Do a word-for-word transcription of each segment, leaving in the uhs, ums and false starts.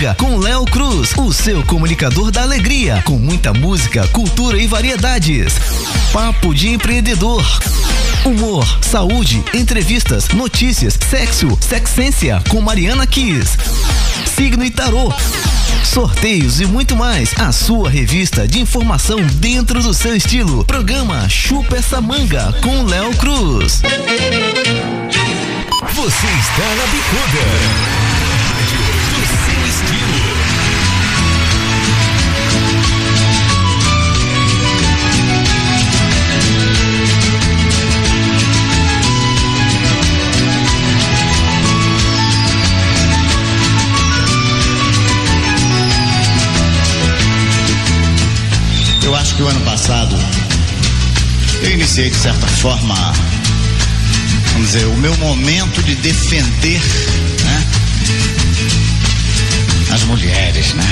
Itaporanga com Léo Cruz, o seu comunicador da alegria, com muita música, cultura e variedades. Papo de empreendedor. Humor, saúde, entrevistas, notícias, sexo, sexência com Mariana Kiss. Signo e tarô. Sorteios e muito mais. A sua revista de informação dentro do seu estilo. Programa Chupa Essa Manga com Léo Cruz. Você está na Bicuda. Rádio do seu estilo. Eu acho que o ano passado eu iniciei de certa forma, vamos dizer, o meu momento de defender, né, as mulheres, né?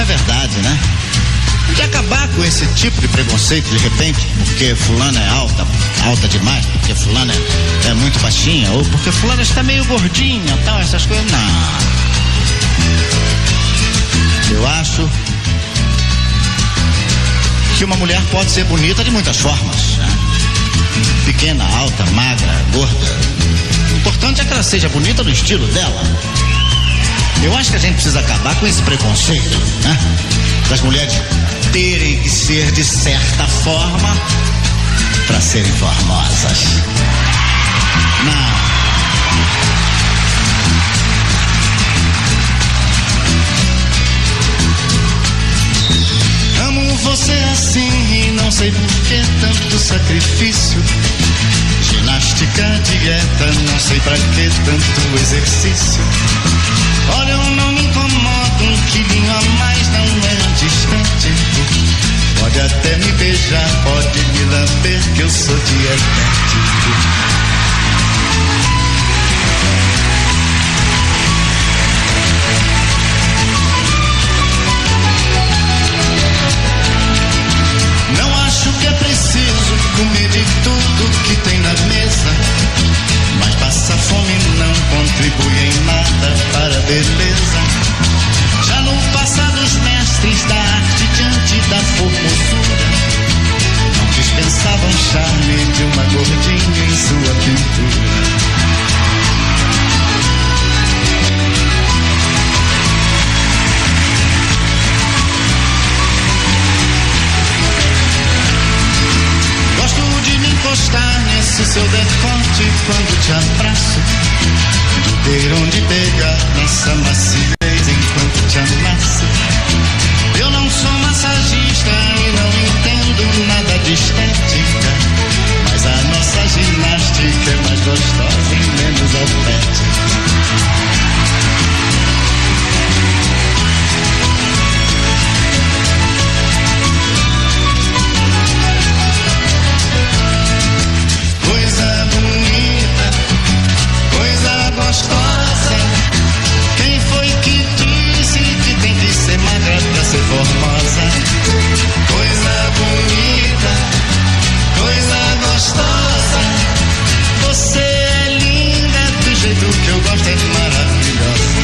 É verdade, né? De acabar com esse tipo de preconceito de repente, porque fulana é alta, alta demais, porque fulana é, é muito baixinha, ou porque fulana está meio gordinha, tal, essas coisas. Não. Eu acho que uma mulher pode ser bonita de muitas formas, né? Pequena, alta, magra, gorda. O importante é que ela seja bonita no estilo dela. Eu acho que a gente precisa acabar com esse preconceito, né? Das mulheres terem que ser de certa forma para serem formosas. Não. Você é assim e não sei por que tanto sacrifício. Ginástica, dieta, não sei pra que tanto exercício. Olha, eu não me incomodo, um quilinho a mais não é distante. Pode até me beijar, pode me lamber, que eu sou dietético. Comer de tudo que tem na mesa, mas passar fome não contribui em nada para a beleza. Já no passado os mestres da arte diante da formosura não dispensavam charme de uma gordinha em sua pintura. Nesse seu decote quando te abraço, do ter onde pegar nossa maciez enquanto te amasso. Eu não sou massagista e não entendo nada de estética, mas a nossa ginástica é mais gostosa e menos alfética. Gostosa, quem foi que disse que tem que ser magra pra ser formosa? Coisa bonita, coisa gostosa, você é linda do jeito que eu gosto, é maravilhosa.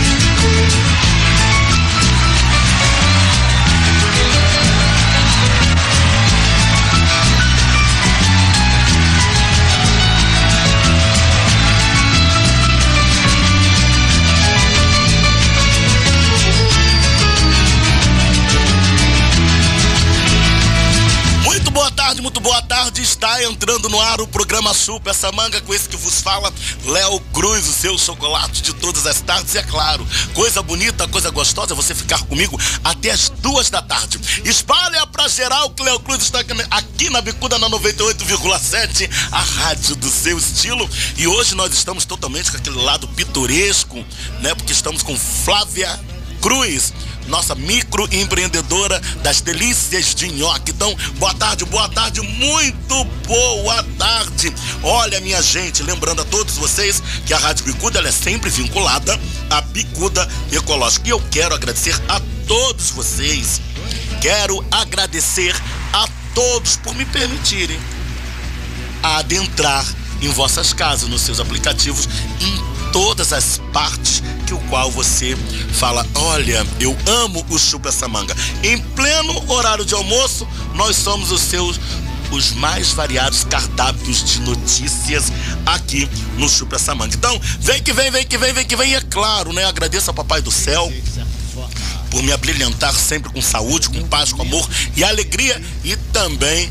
Está entrando no ar o programa Chupa Essa Manga, com esse que vos fala, Léo Cruz, o seu chocolate de todas as tardes. E é claro, coisa bonita, coisa gostosa, você ficar comigo até as duas da tarde. Espalha pra geral que Léo Cruz está aqui na Bicuda, na noventa e oito vírgula sete, a rádio do seu estilo. E hoje nós estamos totalmente com aquele lado pitoresco, né? Porque estamos com Flávia Cruz, nossa microempreendedora das delícias de nhoque. Então, boa tarde, boa tarde, muito boa tarde. Olha, minha gente, lembrando a todos vocês que a Rádio Bicuda, ela é sempre vinculada à Bicuda Ecológica. E eu quero agradecer a todos vocês, quero agradecer a todos por me permitirem adentrar em vossas casas, nos seus aplicativos, em todas as partes que o qual você fala, olha, eu amo o chupa-essa-manga. Em pleno horário de almoço, nós somos os seus, os mais variados cardápios de notícias aqui no Chupa-essa-manga. Então, vem que vem, vem que vem, vem que vem. E é claro, né? Agradeço ao Papai do Céu por me abrilhantar sempre com saúde, com paz, com amor e alegria, e também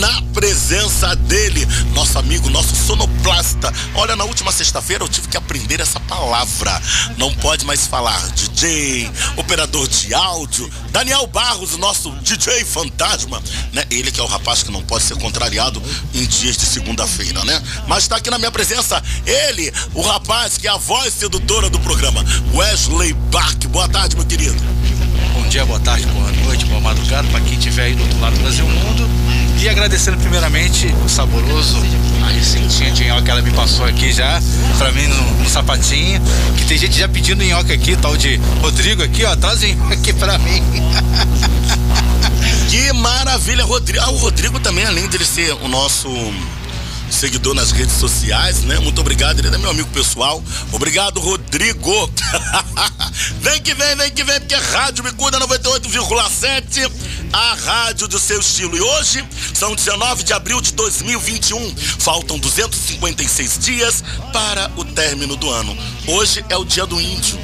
na presença dele, nosso amigo, nosso sonoplasta. Olha, na última sexta-feira eu tive que aprender essa palavra. Não pode mais falar D J, operador de áudio, Daniel Barros, o nosso D J fantasma, né? Ele que é o rapaz que não pode ser contrariado em dias de segunda-feira, né? Mas tá aqui na minha presença ele, o rapaz que é a voz sedutora do programa, Wesley Bach. Boa tarde, meu querido. Bom dia, boa tarde, boa noite, boa madrugada para quem estiver aí do outro lado do Brasil e mundo. E agradecendo primeiramente o saboroso, a receitinha de nhoque que ela me passou aqui já, pra mim no, no sapatinho, que tem gente já pedindo nhoque aqui, tal de Rodrigo aqui, ó, traz nhoque pra mim. Que maravilha, Rodrigo. Ah, o Rodrigo também, além dele ser o nosso seguidor nas redes sociais, né? Muito obrigado, ele é meu amigo pessoal. Obrigado, Rodrigo. Vem que vem, vem que vem, porque é Rádio Bicuda noventa e oito vírgula sete, a rádio do seu estilo. E hoje são dezenove de abril de dois mil e vinte e um. Faltam duzentos e cinquenta e seis dias para o término do ano. Hoje é o dia do índio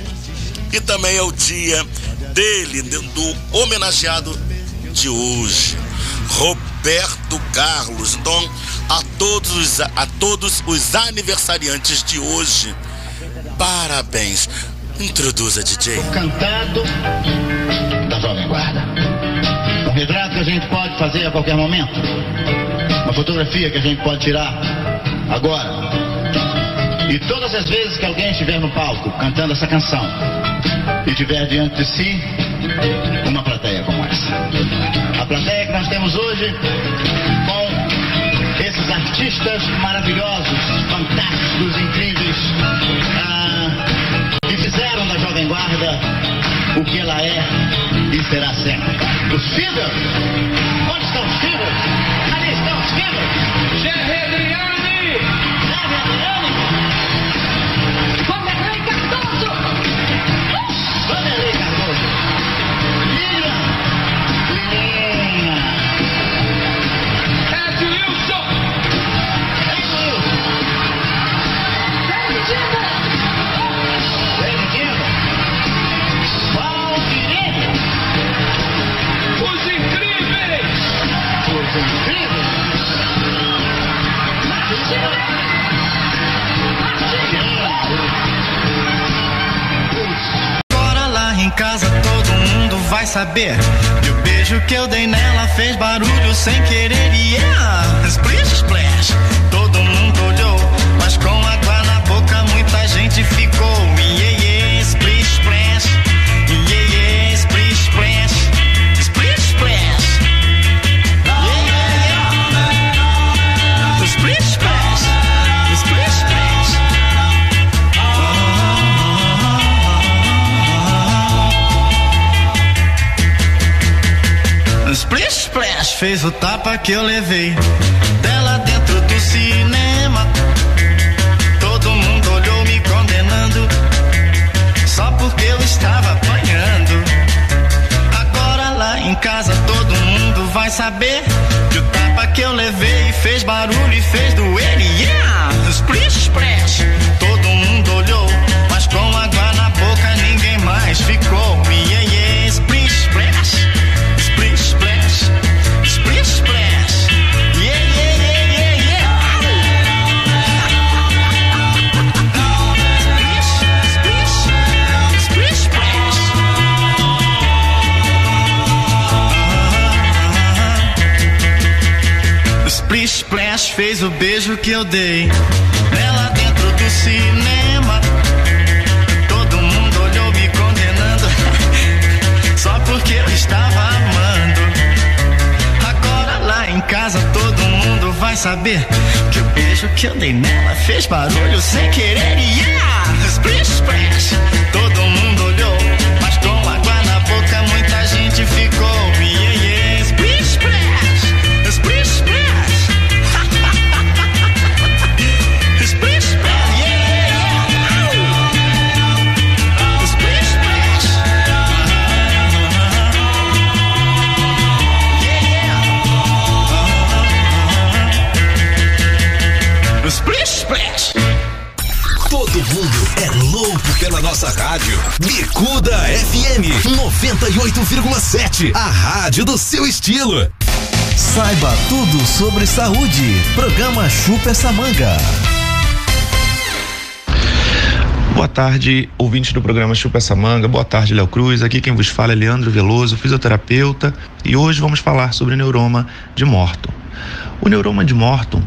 e também é o dia dele, do homenageado de hoje, Roberto Carlos. Então, a todos, a todos os aniversariantes de hoje, parabéns. Introduza, D J. O cantado da Jovem Guarda. Um retrato que a gente pode fazer a qualquer momento. Uma fotografia que a gente pode tirar agora. E todas as vezes que alguém estiver no palco cantando essa canção e tiver diante de si uma plateia como essa. A plateia que nós temos hoje com esses artistas maravilhosos, fantásticos, incríveis. Ah, que fizeram da Jovem Guarda o que ela é e será sempre. Os Fevers! Onde estão os Fevers? Ali estão os Fevers! Gerredriane! Gerredriane! Vanderlei Cardoso! Vanderlei Cardoso! Lilian! Lilian! Edilson! Edilson! Edilson! Agora lá em casa todo mundo vai saber que o beijo que eu dei nela fez barulho sem querer. E yeah, splash, splash, todo mundo olhou, mas com água na boca muita gente ficou. E yeah, yeah, splash, splash, yeah, yeah, splash, splash, splash, splash. Splish splash, fez o tapa que eu levei dela dentro do cinema. Todo mundo olhou me condenando só porque eu estava apanhando. Agora lá em casa todo mundo vai saber que o tapa que eu levei fez barulho e fez doer. Yeah! Splish splash, todo mundo olhou, mas com água na boca ninguém mais ficou. Yeah, yeah, splish splash. Splish splash fez o beijo que eu dei nela dentro do cinema. Todo mundo olhou me condenando só porque eu estava amando. Agora lá em casa todo mundo vai saber que o beijo que eu dei nela fez barulho sem querer. Yeah! Splish splash, todo mundo olhou, mas com água na boca muita gente ficou. Yeah, yeah, splish splash, splish splash. Splish splash, yeah, yeah, yeah. Todo mundo é louco pela nossa rádio. Bicuda F M noventa e oito vírgula sete, a rádio do seu estilo. Saiba tudo sobre saúde. Programa Chupa Essa Manga. Boa tarde, ouvinte do programa Chupa Essa Manga. Boa tarde, Léo Cruz. Aqui quem vos fala é Leandro Veloso, fisioterapeuta. E hoje vamos falar sobre neuroma de Morton. O neuroma de Morton,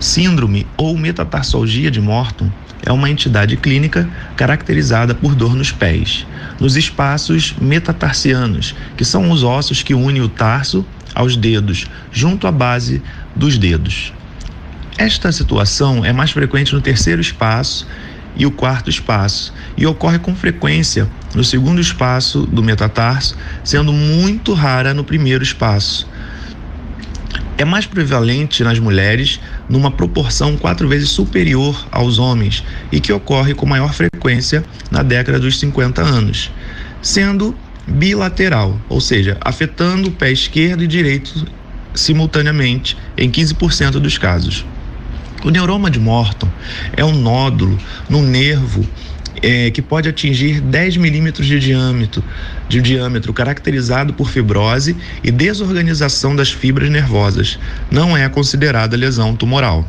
síndrome ou metatarsalgia de Morton, é uma entidade clínica caracterizada por dor nos pés, nos espaços metatarsianos, que são os ossos que unem o tarso aos dedos, junto à base dos dedos. Esta situação é mais frequente no terceiro espaço e o quarto espaço, e ocorre com frequência no segundo espaço do metatarso, sendo muito rara no primeiro espaço. É mais prevalente nas mulheres, numa proporção quatro vezes superior aos homens, e que ocorre com maior frequência na década dos cinquenta anos, sendo bilateral, ou seja, afetando o pé esquerdo e direito simultaneamente em quinze por cento dos casos. O neuroma de Morton é um nódulo no nervo É, que pode atingir dez milímetros de diâmetro, de diâmetro, caracterizado por fibrose e desorganização das fibras nervosas. Não é considerada lesão tumoral.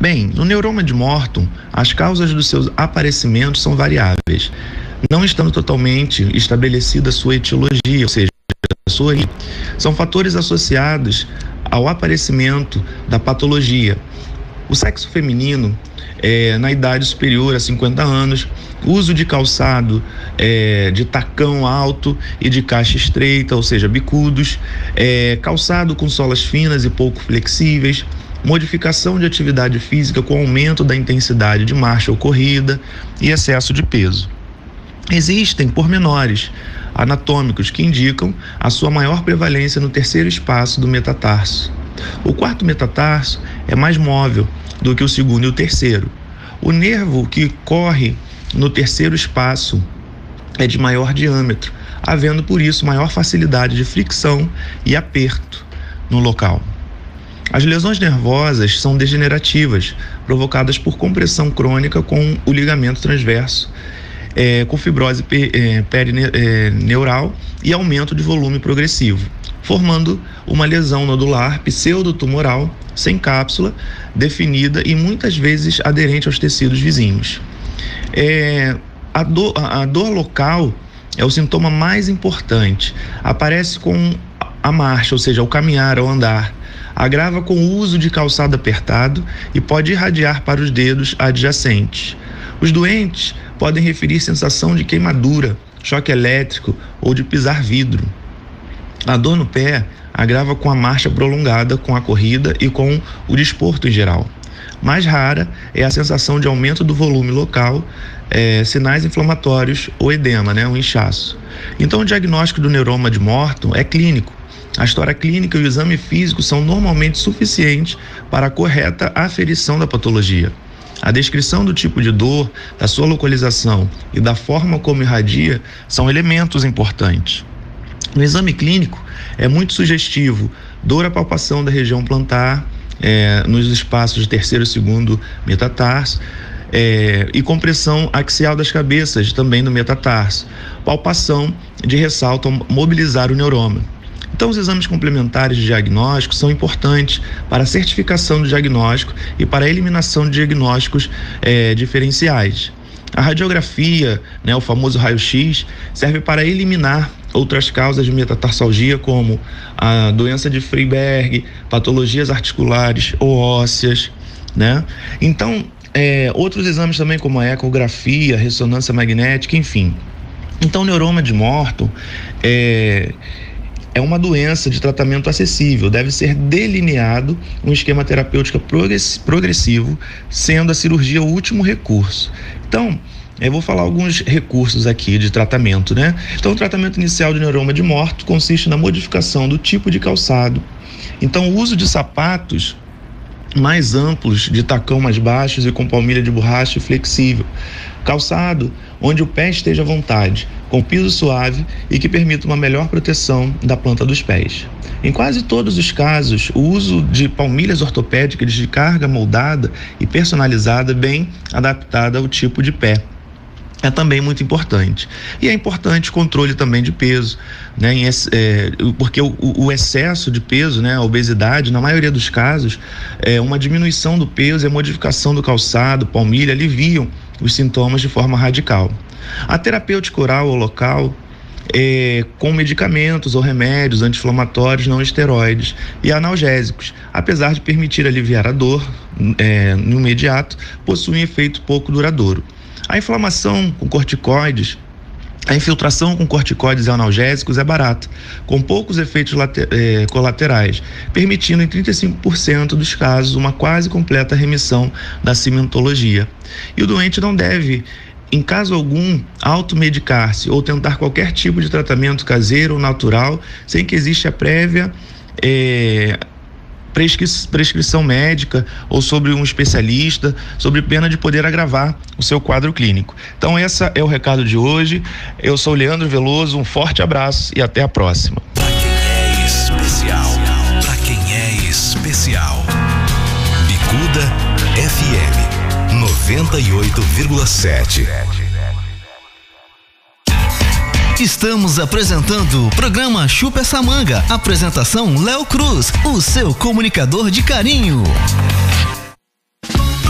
Bem, no neuroma de Morton, as causas dos seus aparecimentos são variáveis, não estando totalmente estabelecida sua etiologia, ou seja, sua origem. São fatores associados ao aparecimento da patologia. O sexo feminino é, na idade superior a cinquenta anos, uso de calçado é, de tacão alto e de caixa estreita, ou seja, bicudos, é, calçado com solas finas e pouco flexíveis, modificação de atividade física com aumento da intensidade de marcha ou corrida e excesso de peso. Existem pormenores anatômicos que indicam a sua maior prevalência no terceiro espaço do metatarso. O quarto metatarso é mais móvel do que o segundo e o terceiro. O nervo que corre no terceiro espaço é de maior diâmetro, havendo por isso maior facilidade de fricção e aperto no local. As lesões nervosas são degenerativas, provocadas por compressão crônica com o ligamento transverso, é, com fibrose perineural e aumento de volume progressivo, formando uma lesão nodular pseudotumoral sem cápsula definida e muitas vezes aderente aos tecidos vizinhos. É, a, dor, a dor local é o sintoma mais importante. Aparece com a marcha, ou seja, ao caminhar, ao andar. Agrava com o uso de calçado apertado e pode irradiar para os dedos adjacentes. Os doentes podem referir sensação de queimadura, choque elétrico ou de pisar vidro. A dor no pé agrava com a marcha prolongada, com a corrida e com o desporto em geral. Mais rara é a sensação de aumento do volume local, é, sinais inflamatórios ou edema, né, um inchaço. Então o diagnóstico do neuroma de Morton é clínico. A história clínica e o exame físico são normalmente suficientes para a correta aferição da patologia. A descrição do tipo de dor, da sua localização e da forma como irradia são elementos importantes. No exame clínico é muito sugestivo dor à palpação da região plantar, é, nos espaços de terceiro e segundo metatarso, é, e compressão axial das cabeças também no metatarso, palpação de ressalto ao mobilizar o neuroma. Então os exames complementares de diagnóstico são importantes para a certificação do diagnóstico e para a eliminação de diagnósticos é, diferenciais. A radiografia, né, o famoso raio-x, serve para eliminar outras causas de metatarsalgia, como a doença de Freiberg, patologias articulares ou ósseas, né? Então, é, outros exames também, como a ecografia, ressonância magnética, enfim. Então, o neuroma de Morton é, é uma doença de tratamento acessível. Deve ser delineado um esquema terapêutico progressivo, sendo a cirurgia o último recurso. Então, eu vou falar alguns recursos aqui de tratamento, né? Então, o tratamento inicial de neuroma de Morton consiste na modificação do tipo de calçado. Então, o uso de sapatos mais amplos, de tacão mais baixos e com palmilha de borracha flexível. Calçado, onde o pé esteja à vontade, com piso suave e que permita uma melhor proteção da planta dos pés. Em quase todos os casos, o uso de palmilhas ortopédicas de carga moldada e personalizada, bem adaptada ao tipo de pé, é também muito importante. E é importante o controle também de peso, né? Porque o excesso de peso, né, a obesidade, na maioria dos casos, é uma diminuição do peso e a modificação do calçado, palmilha, aliviam os sintomas de forma radical. A terapêutica oral ou local, É, com medicamentos ou remédios anti-inflamatórios não esteroides e analgésicos, apesar de permitir aliviar a dor é, no imediato, possuem efeito pouco duradouro. A inflamação com corticoides, a infiltração com corticoides e analgésicos é barata, com poucos efeitos later, é, colaterais, permitindo em trinta e cinco por cento dos casos uma quase completa remissão da cimentologia. E o doente não deve, em caso algum, automedicar-se ou tentar qualquer tipo de tratamento caseiro ou natural sem que exista a prévia é, prescri- prescrição médica ou sobre um especialista, sobre pena de poder agravar o seu quadro clínico. Então, esse é o recado de hoje. Eu sou o Leandro Veloso, um forte abraço e até a próxima. Pra quem é especial, pra quem é especial, Bicuda F M noventa e oito vírgula sete. Estamos apresentando o programa Chupa Essa Manga. Apresentação Léo Cruz, o seu comunicador de carinho.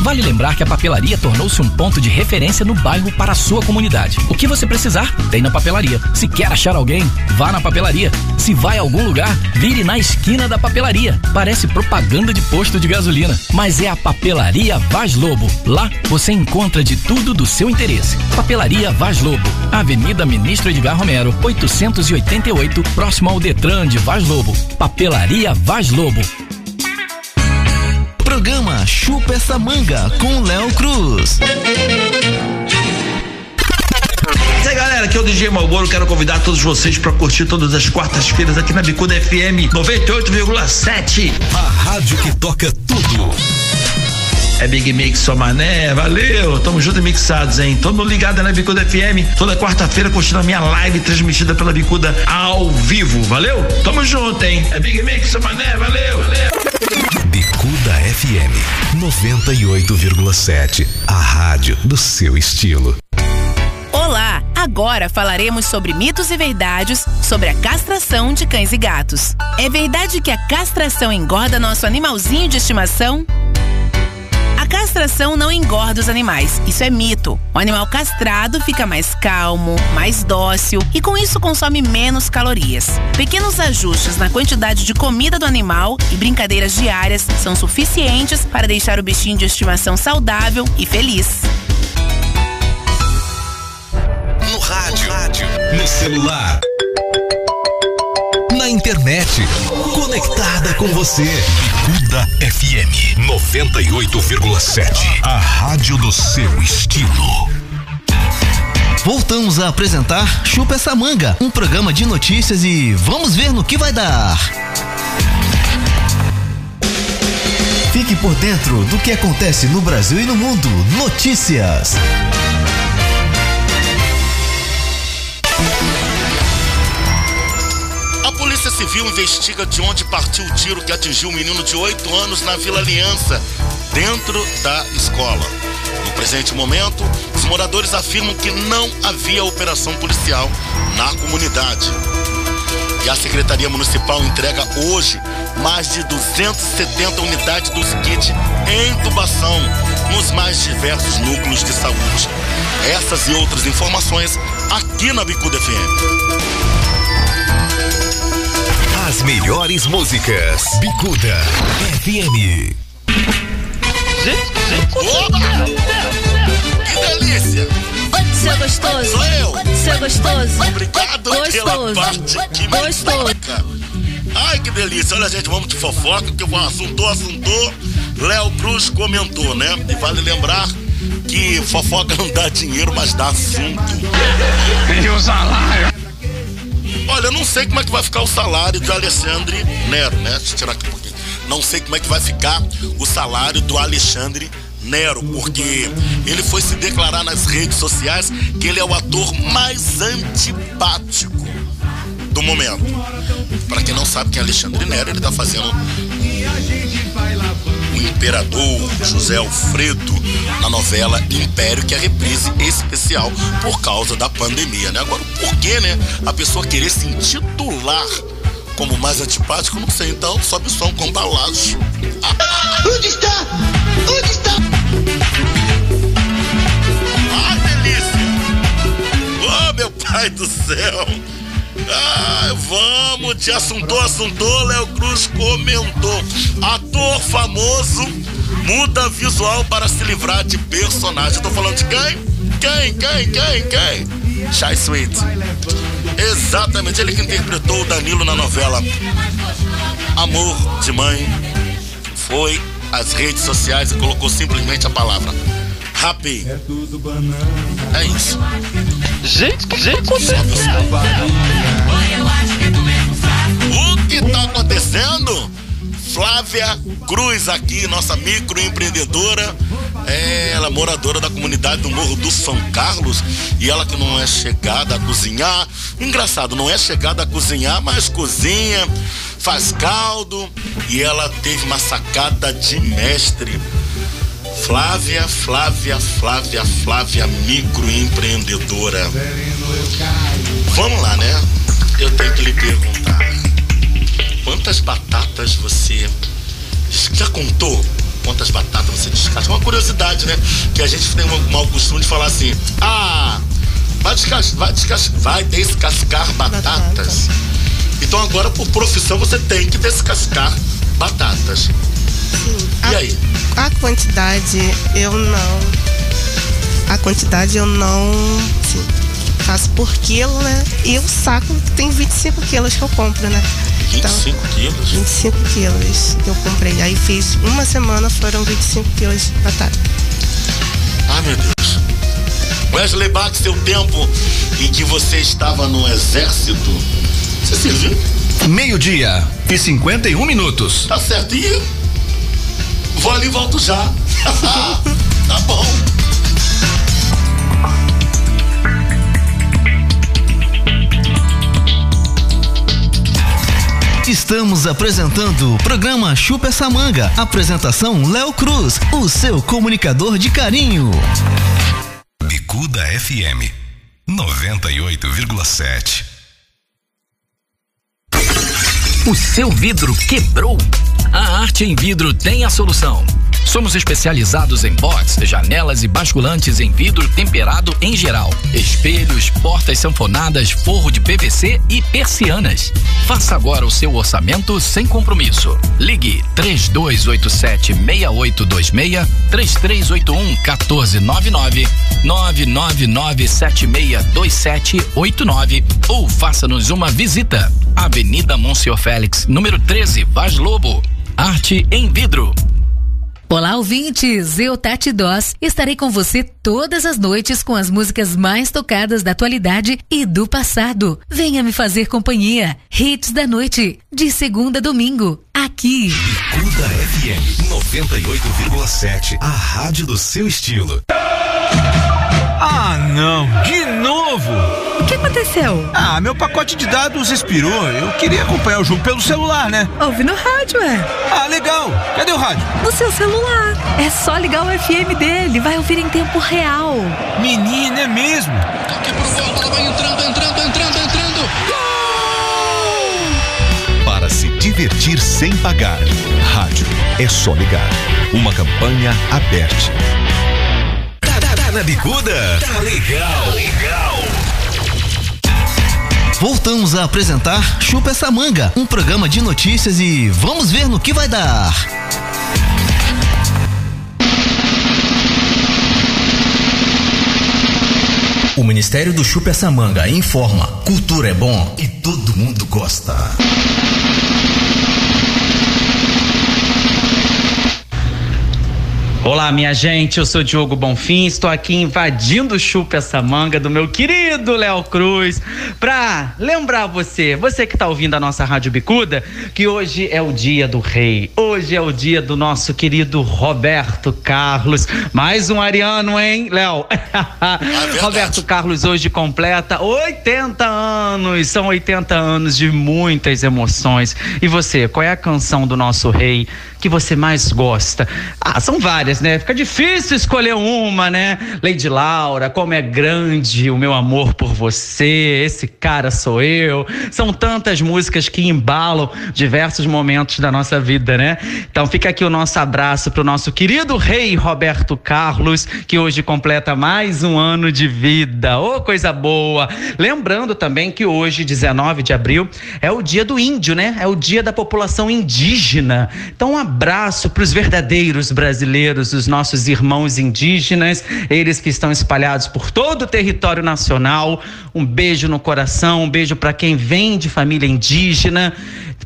Vale lembrar que a papelaria tornou-se um ponto de referência no bairro para a sua comunidade. O que você precisar, tem na papelaria. Se quer achar alguém, vá na papelaria. Se vai a algum lugar, vire na esquina da papelaria. Parece propaganda de posto de gasolina, mas é a Papelaria Vaz Lobo. Lá você encontra de tudo do seu interesse. Papelaria Vaz Lobo, Avenida Ministro Edgar Romero, oitocentos e oitenta e oito, próximo ao Detran de Vaz Lobo. Papelaria Vaz Lobo. Programa Chupa Essa Manga com Léo Cruz. E aí, galera, aqui é o D J Malboro, quero convidar todos vocês para curtir todas as quartas-feiras aqui na Bicuda F M noventa e oito vírgula sete. A rádio que toca tudo. É Big Mix, sua mané, valeu, tamo junto e mixados, hein? Tamo ligado na Bicuda F M, toda quarta-feira curtindo a minha live transmitida pela Bicuda ao vivo, valeu? Tamo junto, hein? É Big Mix, sua mané, valeu, valeu. Bicuda F M noventa e oito vírgula sete, a rádio do seu estilo. Olá, agora falaremos sobre mitos e verdades sobre a castração de cães e gatos. É verdade que a castração engorda nosso animalzinho de estimação? A castração não engorda os animais, isso é mito. O animal castrado fica mais calmo, mais dócil e com isso consome menos calorias. Pequenos ajustes na quantidade de comida do animal e brincadeiras diárias são suficientes para deixar o bichinho de estimação saudável e feliz. No rádio, no celular, na internet, conectada com você. Bicuda F M noventa e oito vírgula sete, a rádio do seu estilo. Voltamos a apresentar Chupa Essa Manga, um programa de notícias e vamos ver no que vai dar. Fique por dentro do que acontece no Brasil e no mundo. Notícias. A Polícia Civil investiga de onde partiu o tiro que atingiu um menino de oito anos na Vila Aliança, dentro da escola. No presente momento, os moradores afirmam que não havia operação policial na comunidade. E a Secretaria Municipal entrega hoje mais de duzentas e setenta unidades dos kits em intubação nos mais diversos núcleos de saúde. Essas e outras informações aqui na Bicuda F M. As melhores músicas. Bicuda F M. Opa! Que delícia! Oi, seu gostoso! Sou eu! Seu gostoso! Obrigado pela parte que gostoso! Ai, que delícia! Olha, gente, vamos de fofoca, porque o assunto assuntou. Léo Cruz comentou, né? E vale lembrar que fofoca não dá dinheiro, mas dá assunto. E o salário? Olha, eu não sei como é que vai ficar o salário do Alexandre Nero, né? Deixa eu tirar aqui um pouquinho. Não sei como é que vai ficar o salário do Alexandre Nero, porque ele foi se declarar nas redes sociais que ele é o ator mais antipático do momento. Para quem não sabe quem é Alexandre Nero, ele tá fazendo o Imperador José Alfredo na novela Império, que é a reprise especial por causa da pandemia, né? Agora, por que, né, a pessoa querer se intitular como mais antipático, não sei. Então, sobe o som com balaço. Onde está? Onde está? Ah, delícia! Oh, meu pai do céu! Ah, vamos, te assuntou, assuntou, Léo Cruz comentou. Ator famoso muda visual para se livrar de personagem. Eu tô falando de quem? Quem, quem, quem, quem? Chai Sweet. Exatamente, ele que interpretou o Danilo na novela Amor de Mãe foi às redes sociais e colocou simplesmente a palavra Happy. É isso. Gente, que gente aconteceu? O que tá acontecendo? Flávia Cruz aqui, nossa microempreendedora, é, ela é moradora da comunidade do Morro do São Carlos, e ela que não é chegada a cozinhar, engraçado, não é chegada a cozinhar, mas cozinha, faz caldo, e ela teve uma sacada de mestre. Flávia, Flávia, Flávia, Flávia, microempreendedora. Vamos lá, né? Eu tenho que lhe perguntar, quantas batatas você já contou? Quantas batatas você descasca? Uma curiosidade, né? Que a gente tem um mau costume de falar assim: ah, vai descascar, vai descascar, vai descascar batatas. Então agora, por profissão, você tem que descascar batatas. Sim. E a, aí? A quantidade eu não. A quantidade eu não sim, faço por quilo, né? E o saco tem vinte e cinco quilos que eu compro, né? vinte e cinco quilos? vinte e cinco quilos que eu comprei. Aí fiz uma semana, foram vinte e cinco quilos de batata. Ah, meu Deus. Wesley Bach, seu tempo em que você estava no exército, você serviu? Meio-dia e cinquenta e um minutos. Tá certo. E vou ali e volto já. Tá bom. Estamos apresentando o programa Chupa Essa Manga. Apresentação Léo Cruz, o seu comunicador de carinho. Bicuda F M noventa e oito vírgula sete. O seu vidro quebrou? A Arte em Vidro tem a solução. Somos especializados em box, janelas e basculantes em vidro temperado em geral. Espelhos, portas sanfonadas, forro de P V C e persianas. Faça agora o seu orçamento sem compromisso. Ligue três dois oito sete, seis oito dois seis, três três oito um, um quatro nove nove, nove nove nove sete seis dois sete oito nove ou faça-nos uma visita. Avenida Monsenhor Félix, número treze, Vaz Lobo. Arte em Vidro. Olá, ouvintes, eu, Tati Doss, estarei com você todas as noites com as músicas mais tocadas da atualidade e do passado. Venha me fazer companhia. Hits da noite, de segunda a domingo, aqui. Bicuda F M noventa e oito vírgula sete, a rádio do seu estilo. Ah, não, de novo? O que aconteceu? Ah, meu pacote de dados expirou. Eu queria acompanhar o jogo pelo celular, né? Ouvi no rádio, é. Ah, legal. Cadê o rádio? No seu celular. É só ligar o F M dele, vai ouvir em tempo real. Menina, é mesmo? Toque pro gol, bola vai entrando, entrando, entrando, entrando. Gol! Para se divertir sem pagar. Rádio é só ligar. Uma campanha aberta. Na bicuda? Tá legal, legal. Voltamos a apresentar Chupa Essa Manga, um programa de notícias e vamos ver no que vai dar. O Ministério do Chupa Essa Manga informa: cultura é bom e todo mundo gosta. Olá, minha gente, eu sou Diogo Bonfim, estou aqui invadindo o chupa essa manga do meu querido Léo Cruz pra lembrar você, você que tá ouvindo a nossa Rádio Bicuda, que hoje é o dia do rei, hoje é o dia do nosso querido Roberto Carlos, mais um ariano, hein, Léo? É Roberto Carlos hoje completa oitenta anos, são oitenta anos de muitas emoções. E você, qual é a canção do nosso rei que você mais gosta? Ah, são várias, né? Fica difícil escolher uma, né? Lady Laura, como é grande o meu amor por você, esse cara sou eu. São tantas músicas que embalam diversos momentos da nossa vida, né? Então fica aqui o nosso abraço pro nosso querido rei Roberto Carlos, que hoje completa mais um ano de vida. Ô, coisa boa! Lembrando também que hoje, dezenove de abril, é o dia do índio, né? É o dia da população indígena. Então um abraço pros verdadeiros brasileiros, os nossos irmãos indígenas, eles que estão espalhados por todo o território nacional. Um beijo no coração, um beijo para quem vem de família indígena.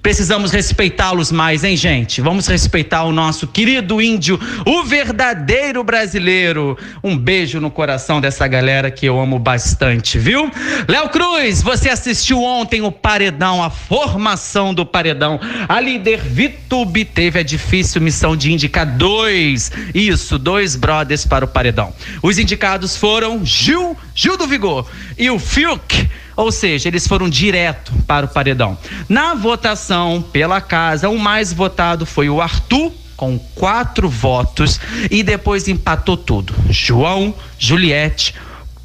Precisamos respeitá-los mais, hein, gente? Vamos respeitar o nosso querido índio, o verdadeiro brasileiro. Um beijo no coração dessa galera que eu amo bastante, viu? Léo Cruz, você assistiu ontem o Paredão, a formação do Paredão. A líder Viih Tube teve a difícil missão de indicar dois, isso, dois brothers para o Paredão. Os indicados foram Gil, Gil do Vigor e o Fiuk. Ou seja, eles foram direto para o Paredão. Na votação pela casa, o mais votado foi o Arthur, com quatro votos, e depois empatou tudo. João, Juliette,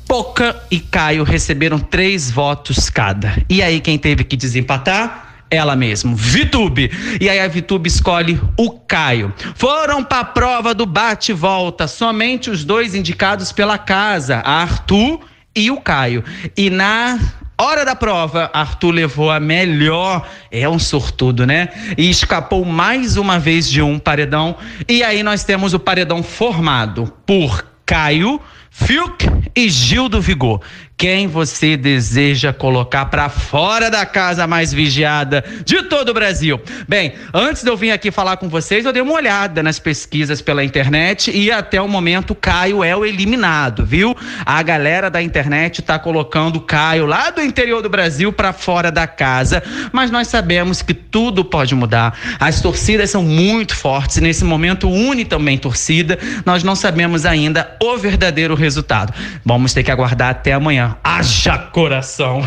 Poca e Caio receberam três votos cada. E aí quem teve que desempatar? Ela mesma, Viih Tube. E aí a Viih Tube escolhe o Caio. Foram para a prova do bate-volta, somente os dois indicados pela casa, Arthur e o Caio. E na hora da prova, Arthur levou a melhor, é um sortudo, né? E escapou mais uma vez de um paredão. E aí nós temos o paredão formado por Caio, Fiuk e Gil do Vigor. Quem você deseja colocar pra fora da casa mais vigiada de todo o Brasil? Bem, antes de eu vir aqui falar com vocês, eu dei uma olhada nas pesquisas pela internet e até o momento Caio é o eliminado, viu? A galera da internet tá colocando Caio lá do interior do Brasil pra fora da casa, mas nós sabemos que tudo pode mudar. As torcidas são muito fortes, nesse momento une também torcida, nós não sabemos ainda o verdadeiro resultado. Vamos ter que aguardar até amanhã. Haja coração.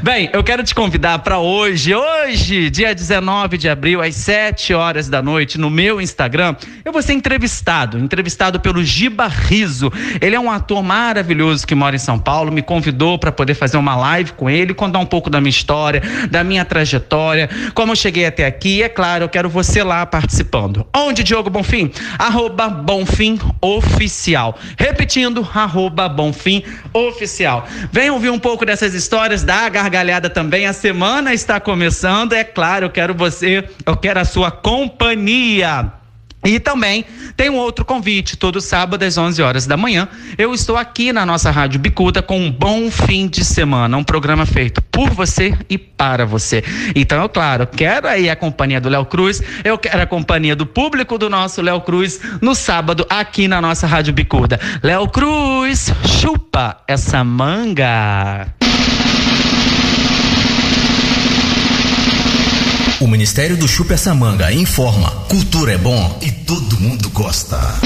Bem, eu quero te convidar para hoje, hoje, dia dezenove de abril, às sete horas da noite, no meu Instagram, eu vou ser entrevistado, entrevistado pelo Giba Riso. Ele é um ator maravilhoso que mora em São Paulo, me convidou para poder fazer uma live com ele, contar um pouco da minha história, da minha trajetória, como eu cheguei até aqui. E é claro, eu quero você lá participando. Onde, Diogo Bonfim? Arroba Bonfim Oficial. Repetindo, arroba Bonfim Oficial. Oficial. Vem ouvir um pouco dessas histórias, dá a gargalhada também. A semana está começando, é claro, eu quero você, eu quero a sua companhia. E também tem um outro convite, todo sábado às onze horas da manhã, eu estou aqui na nossa Rádio Bicuda com um bom fim de semana, um programa feito por você e para você. Então, é claro, quero aí a companhia do Léo Cruz, eu quero a companhia do público do nosso Léo Cruz no sábado aqui na nossa Rádio Bicuda. Léo Cruz, chupa essa manga! O Ministério do Chupa Essa Manga informa: cultura é bom e todo mundo gosta. Tá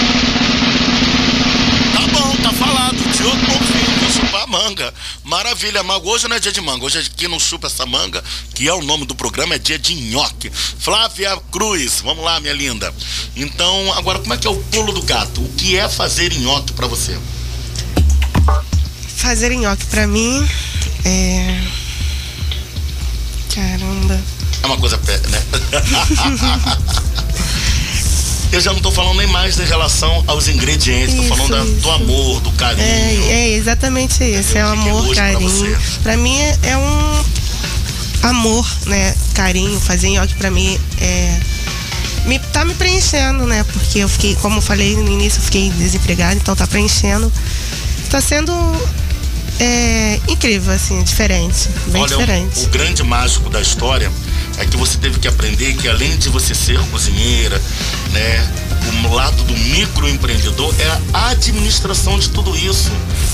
bom, tá falado. Diogo Bonfim, vou chupar a manga. Maravilha, Mago. Hoje não é dia de manga. Hoje é de quem não chupa essa manga, que é o nome do programa, é dia de nhoque. Flávia Cruz, vamos lá, minha linda. Então, agora, como é que é o pulo do gato? O que é fazer nhoque pra você? Fazer nhoque pra mim é... Caramba... É uma coisa, né? Eu já não tô falando nem mais em relação aos ingredientes, isso, tô falando da, do amor, do carinho. É, é exatamente isso, é o amor, carinho. Pra, pra mim é, é um amor, né? Carinho, fazer nhoque pra mim é... Me, tá me preenchendo, né? Porque eu fiquei, como eu falei no início, eu fiquei desempregada, então tá preenchendo. Tá sendo... É incrível, assim, diferente, bem Olha, diferente. O, o grande mágico da história é que você teve que aprender que além de você ser cozinheira, né, o lado do microempreendedor é a administração de tudo isso,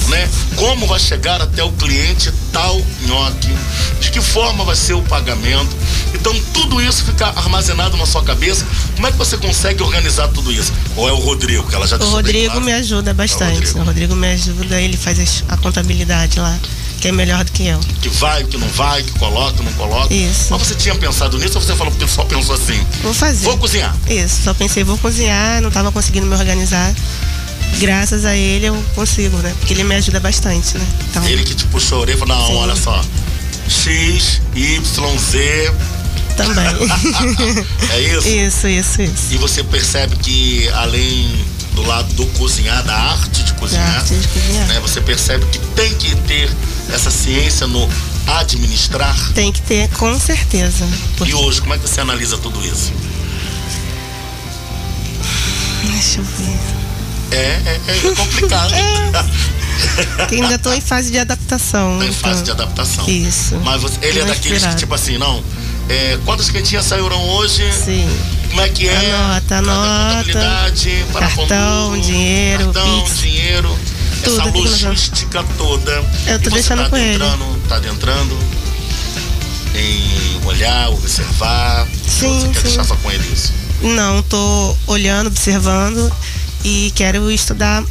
né? Como vai chegar até o cliente tal nhoque, de que forma vai ser o pagamento. Então tudo isso fica armazenado na sua cabeça. Como é que você consegue organizar tudo isso? Ou é o Rodrigo que ela já deixou? O Rodrigo claro. me ajuda bastante. É o, Rodrigo. o Rodrigo me ajuda, ele faz a contabilidade lá, que é melhor do que eu. Que vai, que não vai, que coloca, não coloca. Isso. Mas você tinha pensado nisso ou você falou porque só pensou assim? Vou fazer. Vou cozinhar. Isso, só pensei, vou cozinhar, não estava conseguindo me organizar. Graças a ele eu consigo, né? Porque ele me ajuda bastante, né? Então... Ele que te puxou a orelha e falou, não, Sim. olha só, X, Y, Z... Também. É isso? Isso, isso, isso. E você percebe que além... do lado do cozinhar, da arte de cozinhar, arte de cozinhar. Né? Você percebe que tem que ter essa ciência no administrar? Tem que ter, com certeza. Porque... E hoje, como é que você analisa tudo isso? Deixa eu ver. É, é, é complicado. É. Ainda estou em fase de adaptação. Tô em fase então... de adaptação. Isso. Mas você, ele não é daqueles inspirado. Que, tipo assim, não, é, quantas quentinhas saíram hoje? Sim. Como é que é? Anota, anota. Cartão, dinheiro, cartão, Pix, dinheiro. Tudo, essa logística toda. Eu tô deixando tá com adentrando, ele. Tá adentrando em olhar, observar. Sim, você sim. quer deixar só com ele isso? Não, tô olhando, observando e quero estudar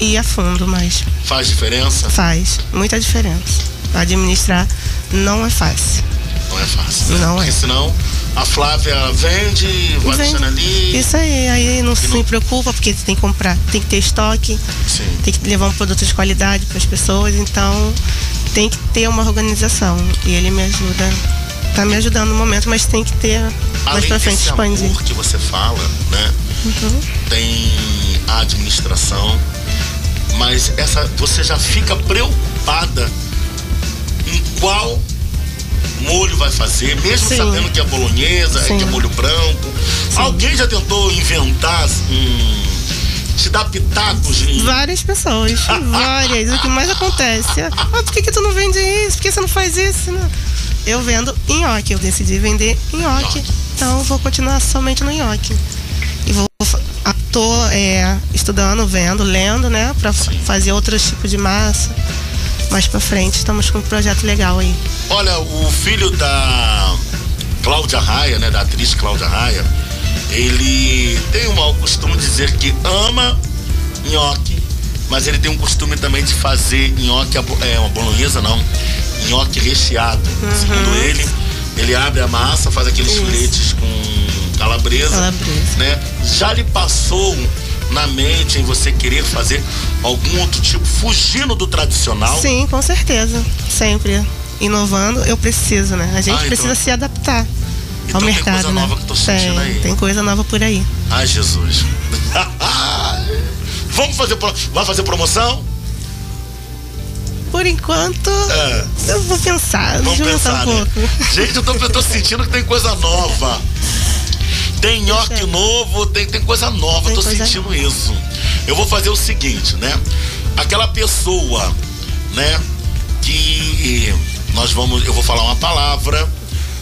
e ir a fundo mais. Faz diferença? Faz, muita diferença. Administrar não é fácil. Não é fácil. Né? Não Porque é. senão... A Flávia vende, vai vende. deixando ali. Isso aí, aí não se não... preocupa, porque tem que comprar, tem que ter estoque, Sim. tem que levar um produto de qualidade para as pessoas, então tem que ter uma organização. E ele me ajuda, tá me ajudando no momento, mas tem que ter Além mais para frente expandir. Amor que você fala, né? Uhum. Tem a administração, mas essa você já fica preocupada em qual molho vai fazer, mesmo Sim. sabendo que é bolonhesa, Sim. é que é molho branco. Sim. Alguém já tentou inventar hum, te dar pitacos? De... Várias pessoas, várias. O que mais acontece? Ah, por que, que tu não vende isso? Por que você não faz isso? Não. Eu vendo nhoque, eu decidi vender nhoque. Então eu vou continuar somente no nhoque. E vou tô é, estudando, vendo, lendo, né? Pra Sim. fazer outros tipos de massa. Mais pra frente, estamos com um projeto legal aí. Olha, o filho da Cláudia Raia, né, da atriz Cláudia Raia, ele tem um mau costume de dizer que ama nhoque, mas ele tem um costume também de fazer nhoque, é uma bolonhesa não, nhoque recheado. Uhum. Segundo ele, ele abre a massa, faz aqueles Isso. filetes com calabresa, calabresa. Né? Já lhe passou... na mente, em você querer fazer algum outro tipo, fugindo do tradicional? Sim, com certeza. Sempre inovando, eu preciso, né? A gente ah, então... precisa se adaptar então ao mercado, tem coisa né? nova que eu tô sentindo tem, aí. Tem coisa nova por aí. Ai, Jesus. Vamos fazer, pro... vai fazer promoção? Por enquanto, é. eu vou pensar. Vamos Deixa eu pensar, pensar um né? pouco. Gente, eu tô, eu tô sentindo que tem coisa nova. Tem nhoque novo, tem, tem coisa nova, tem eu tô coisa... sentindo isso. Eu vou fazer o seguinte, né? Aquela pessoa, né? Que nós vamos, eu vou falar uma palavra,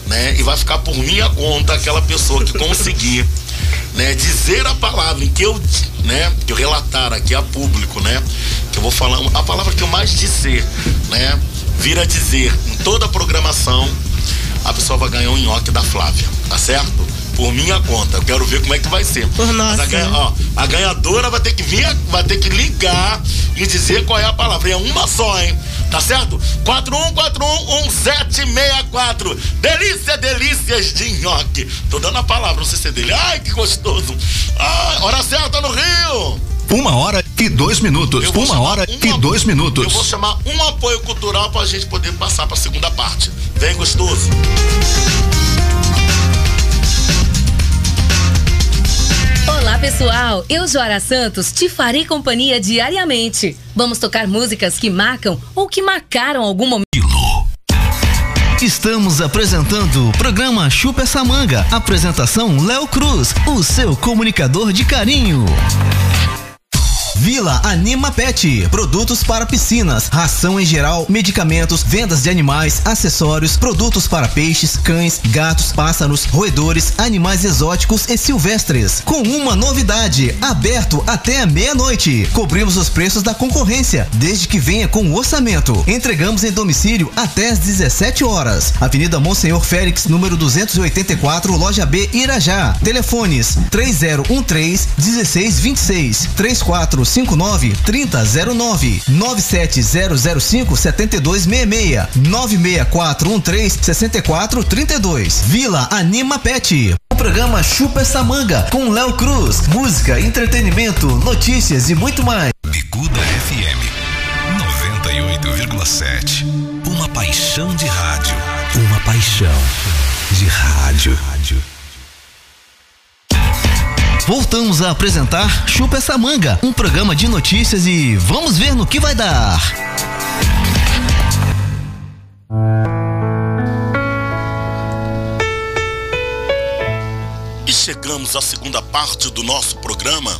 né? E vai ficar por minha conta aquela pessoa que conseguir, né? Dizer a palavra que eu, né? Que eu relatar aqui a público, né? Que eu vou falar a palavra que eu mais dizer, né? Vir a dizer em toda a programação, a pessoa vai ganhar um nhoque da Flávia, tá certo? Por minha conta, eu quero ver como é que vai ser. Por nossa. A, ganha, ó, a ganhadora vai ter que vir, vai ter que ligar e dizer qual é a palavra. É uma só, hein? Tá certo? quatro um quatro um um sete seis quatro. Delícia, delícias de nhoque. Tô dando a palavra, não sei se é dele. Ai, que gostoso. Ah, hora certa no Rio. Uma hora e dois minutos. Uma hora uma, e dois minutos. Eu vou chamar um apoio cultural pra gente poder passar pra segunda parte. Vem, gostoso. Olá pessoal, eu, Joara Santos, te farei companhia diariamente. Vamos tocar músicas que marcam ou que marcaram algum momento. Estamos apresentando o programa Chupa Essa Manga. Apresentação Léo Cruz, o seu comunicador de carinho. Vila Anima Pet, produtos para piscinas, ração em geral, medicamentos, vendas de animais, acessórios, produtos para peixes, cães, gatos, pássaros, roedores, animais exóticos e silvestres. Com uma novidade, aberto até meia-noite. Cobrimos os preços da concorrência, desde que venha com o orçamento. Entregamos em domicílio até às dezessete horas. Avenida Monsenhor Félix, número duzentos e oitenta e quatro, Loja B, Irajá. Telefones três zero um três, um seis dois seis, três quatro cinco nove, três zero zero nove, nove sete zero zero cinco, sete dois seis seis, nove seis quatro um três, seis quatro três dois. Vila Anima Pet. O programa Chupa Essa Manga com Léo Cruz. Música, entretenimento, notícias e muito mais. Bicuda F M noventa e oito vírgula sete. Uma paixão de rádio. Uma paixão de rádio. Voltamos a apresentar Chupa Essa Manga, um programa de notícias e vamos ver no que vai dar. E chegamos à segunda parte do nosso programa,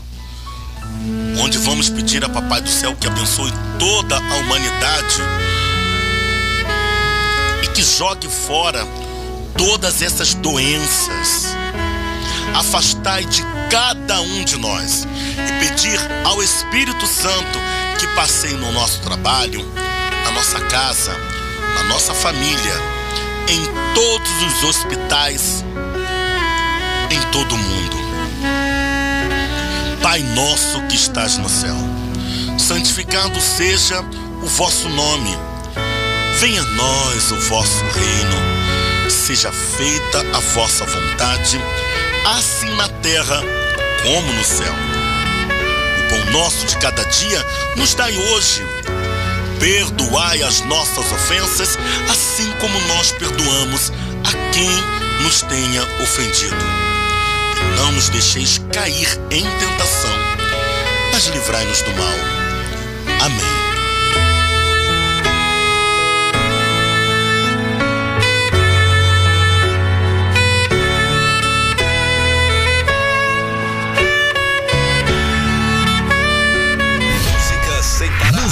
onde vamos pedir a Papai do Céu que abençoe toda a humanidade e que jogue fora todas essas doenças. Afastai de cada um de nós e pedir ao Espírito Santo que passeie no nosso trabalho, na nossa casa, na nossa família, em todos os hospitais, em todo o mundo. Pai nosso que estás no céu, santificado seja o vosso nome. Venha a nós o vosso reino, seja feita a vossa vontade, assim na terra como no céu. O pão nosso de cada dia nos dai hoje. Perdoai as nossas ofensas, assim como nós perdoamos a quem nos tenha ofendido. E não nos deixeis cair em tentação, mas livrai-nos do mal. Amém.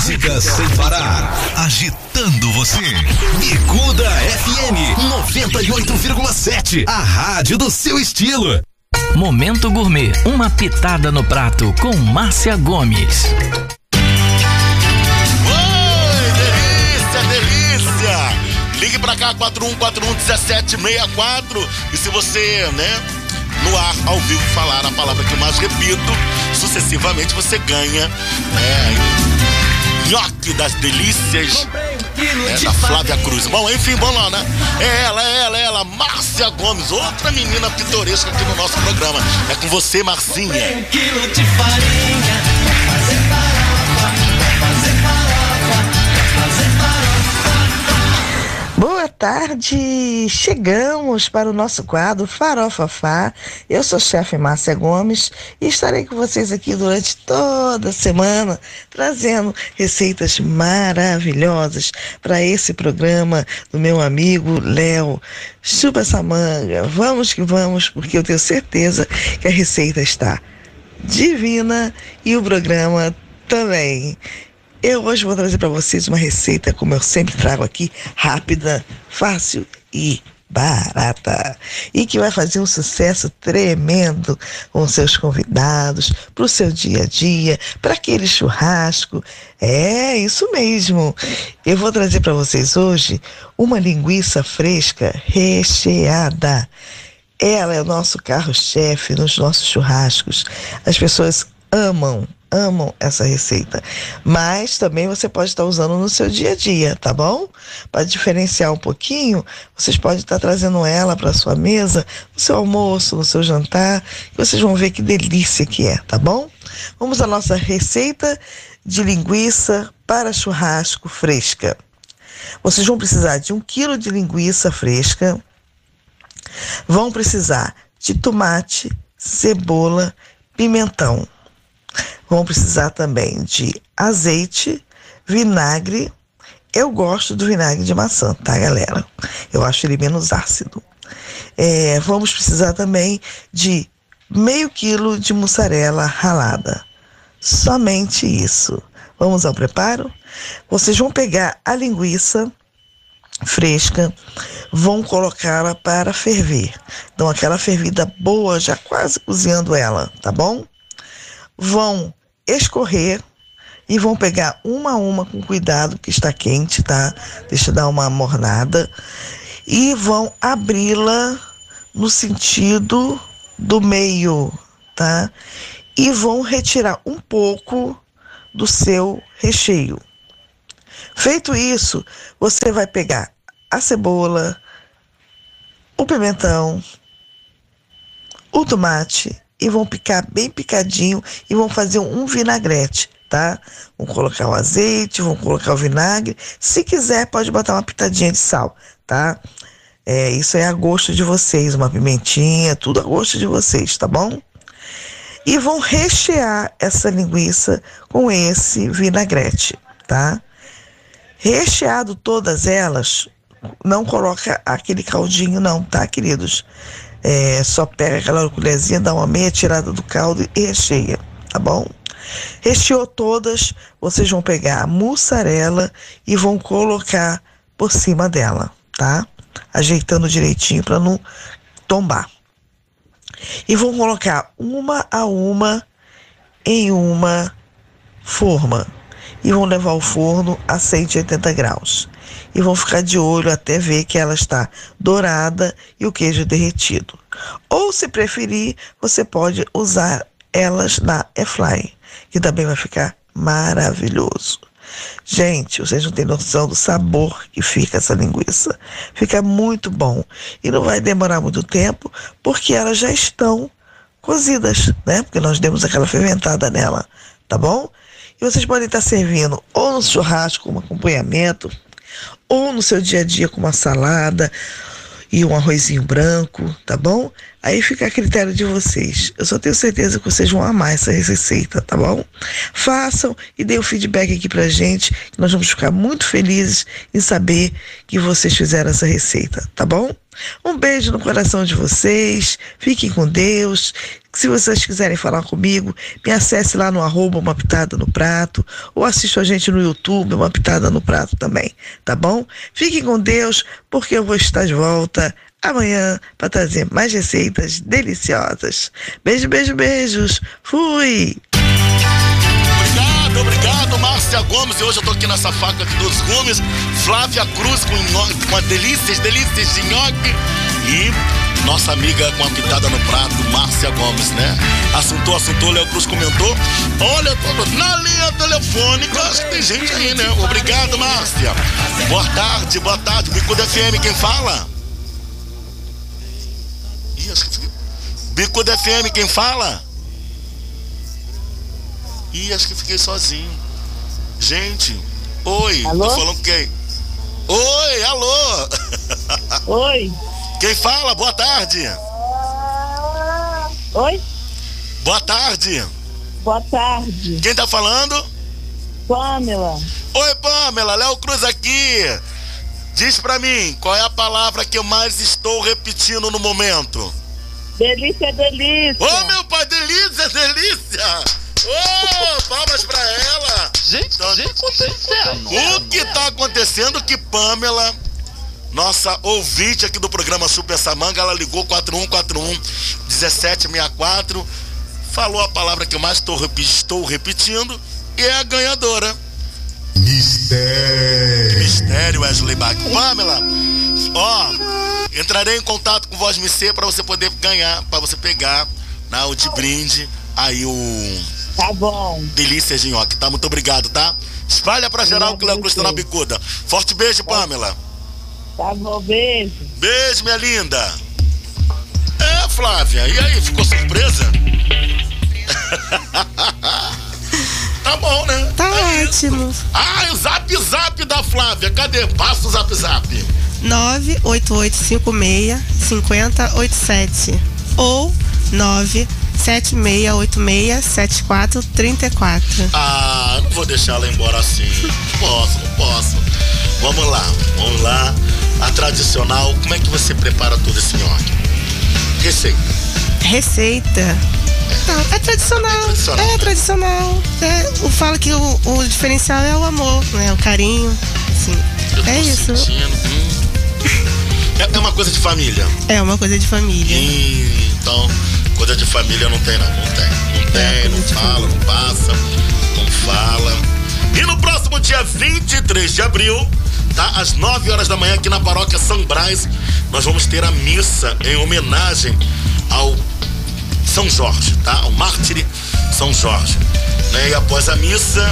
Música sem parar, agitando você. Bicuda F M noventa e oito vírgula sete, a rádio do seu estilo. Momento Gourmet, uma pitada no prato com Márcia Gomes. Oi, delícia, delícia! Ligue pra cá, quatro um quatro um, um sete seis quatro. E se você, né, no ar, ao vivo, falar a palavra que eu mais repito, sucessivamente você ganha, né, nhoque das delícias, é, da Flávia Cruz. Bom, enfim, vamos lá, né? É ela, é ela, é ela, Márcia Gomes, outra menina pitoresca aqui no nosso programa. É com você, Marcinha. Um quilo de farinha, fazer farofa, fazer farofa, fazer farofa. Boa tarde, chegamos para o nosso quadro Farofafá. Eu sou chefe Márcia Gomes e estarei com vocês aqui durante toda a semana, trazendo receitas maravilhosas para esse programa do meu amigo Léo. Chupa essa manga, vamos que vamos, porque eu tenho certeza que a receita está divina e o programa também. Eu hoje vou trazer para vocês uma receita, como eu sempre trago aqui, rápida, fácil e barata. E que vai fazer um sucesso tremendo com seus convidados, para o seu dia a dia, para aquele churrasco. É isso mesmo. Eu vou trazer para vocês hoje uma linguiça fresca recheada. Ela é o nosso carro-chefe nos nossos churrascos. As pessoas amam. Amam essa receita, mas também você pode estar usando no seu dia a dia, tá bom? Para diferenciar um pouquinho, vocês podem estar trazendo ela para sua mesa, no seu almoço, no seu jantar, e vocês vão ver que delícia que é, tá bom? Vamos à nossa receita de linguiça para churrasco fresca. Vocês vão precisar de um quilo de linguiça fresca, vão precisar de tomate, cebola, pimentão. Vão precisar também de azeite, vinagre. Eu gosto do vinagre de maçã, tá, galera? Eu acho ele menos ácido. É, vamos precisar também de meio quilo de mussarela ralada, Somente isso. Vamos ao preparo? Vocês vão pegar a linguiça fresca, vão colocá-la para ferver. Dão aquela fervida boa, já quase cozinhando ela, tá bom? Vão escorrer e vão pegar uma a uma com cuidado, que está quente, tá? Deixa eu dar uma mornada. E vão abri-la no sentido do meio, tá? E vão retirar um pouco do seu recheio. Feito isso, você vai pegar a cebola, o pimentão, o tomate e vão picar bem picadinho e vão fazer um vinagrete, tá? Vão colocar o azeite, vão colocar o vinagre. Se quiser, pode botar uma pitadinha de sal, tá? É, isso é a gosto de vocês, uma pimentinha, tudo a gosto de vocês, tá bom? E vão rechear essa linguiça com esse vinagrete, tá? Recheado todas elas, não coloca aquele caldinho não, tá, queridos? É, só pega aquela colherzinha, dá uma meia tirada do caldo e recheia, tá bom? Recheou todas, vocês vão pegar a mussarela e vão colocar por cima dela, tá? Ajeitando direitinho para não tombar. E vão colocar uma a uma em uma forma. E vão levar ao forno a cento e oitenta graus. E vão ficar de olho até ver que ela está dourada e o queijo derretido. Ou, se preferir, você pode usar elas na airfryer, que também vai ficar maravilhoso. Gente, vocês não têm noção do sabor que fica essa linguiça. Fica muito bom. E não vai demorar muito tempo, porque elas já estão cozidas, né? Porque nós demos aquela ferventada nela, tá bom? E vocês podem estar servindo ou no churrasco como acompanhamento, ou no seu dia a dia com uma salada e um arrozinho branco, tá bom? Aí fica a critério de vocês. Eu só tenho certeza que vocês vão amar essa receita, tá bom? Façam e deem o feedback aqui pra gente, que nós vamos ficar muito felizes em saber que vocês fizeram essa receita, tá bom? Um beijo no coração de vocês, fiquem com Deus. Se vocês quiserem falar comigo, me acesse lá no arroba Uma Pitada no Prato, ou assista a gente no YouTube, Uma Pitada no Prato também, tá bom? Fiquem com Deus, porque eu vou estar de volta amanhã para trazer mais receitas deliciosas. Beijo, beijo, beijos. Fui! Obrigado, obrigado, Márcia Gomes. E hoje eu tô aqui nessa faca aqui dos gumes. Flávia Cruz com, nho... com delícias, delícias de nhoque. E nossa amiga com a pitada no prato, Márcia Gomes, né? Assuntou, assuntou, Léo Cruz comentou. Olha, tô na linha telefônica, acho que tem gente aí, né? Obrigado, Márcia. Boa tarde, boa tarde. Bicuda F M, quem fala? Ih, acho que... Bicuda F M, quem fala? Ih, acho que fiquei sozinho. Gente, oi. Alô? Tô falando quem? Oi, alô. Oi. Quem fala? Boa tarde. Oi. Boa tarde. Boa tarde. Quem tá falando? Pamela. Oi, Pamela. Léo Cruz aqui. Diz pra mim, qual é a palavra que eu mais estou repetindo no momento? Delícia, delícia. Ô, meu pai, delícia, delícia. Ô, oh, palmas pra ela! Gente, então, gente, o que tá acontecendo que Pamela, nossa ouvinte aqui do programa Super Samanga, ela ligou quatro um quatro um, um sete seis quatro, falou a palavra que eu mais tô, estou repetindo e é a ganhadora. Mistério! Mistério, Wesley Bach. Pamela, ó, entrarei em contato com Voz M C pra você poder ganhar, pra você pegar na o de brinde aí o... Tá bom. Delícia de nhoque, tá? Muito obrigado, tá? Espalha pra geral que o Léo Cruz tá na bicuda. Forte beijo, tá. Pamela. Tá bom, beijo. Beijo, minha linda. É, Flávia, e aí? Ficou surpresa? Tá bom, né? Tá é ótimo. Isso. Ah, o zap zap da Flávia. Cadê? Passa o zap zap. nove oito oito cinco seis, cinco zero oito sete ou nove sete seis oito seis sete quatro três quatro. Ah, não vou deixar ela embora assim. Não posso, não posso. Vamos lá, vamos lá. A tradicional, como é que você prepara todo esse nhoque? Receita. Receita. Não, é tradicional. É tradicional. É tradicional. É, eu falo que o, o diferencial é o amor, né? O carinho. Assim. É isso. Hum. É, é uma coisa de família. É uma coisa de família. E, então, coisa de família não tem, não. Não tem. Não tem, é, não fala, não passa, não fala. E no próximo dia vinte e três de abril, tá? Às nove horas da manhã, aqui na paróquia São Brás, nós vamos ter a missa em homenagem ao São Jorge, tá? Ao mártir São Jorge. Né? E após a missa,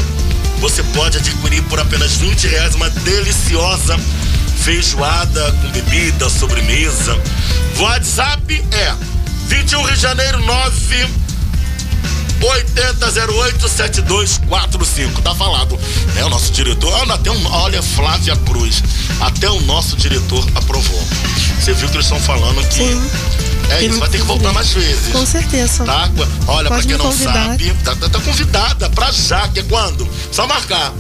você pode adquirir por apenas vinte reais uma deliciosa feijoada com bebida, sobremesa. O WhatsApp é vinte e um de janeiro nove oitenta zero oito setenta e dois quarenta e cinco. Tá falado, né? O nosso diretor, até um, olha, Flávia Cruz, até o nosso diretor aprovou. Você viu que eles estão falando que sim, é isso, vai ter que voltar mais vezes. Com certeza. Tá? Olha, pode, pra quem não sabe, tá, tá convidada pra já, que é quando? Só marcar.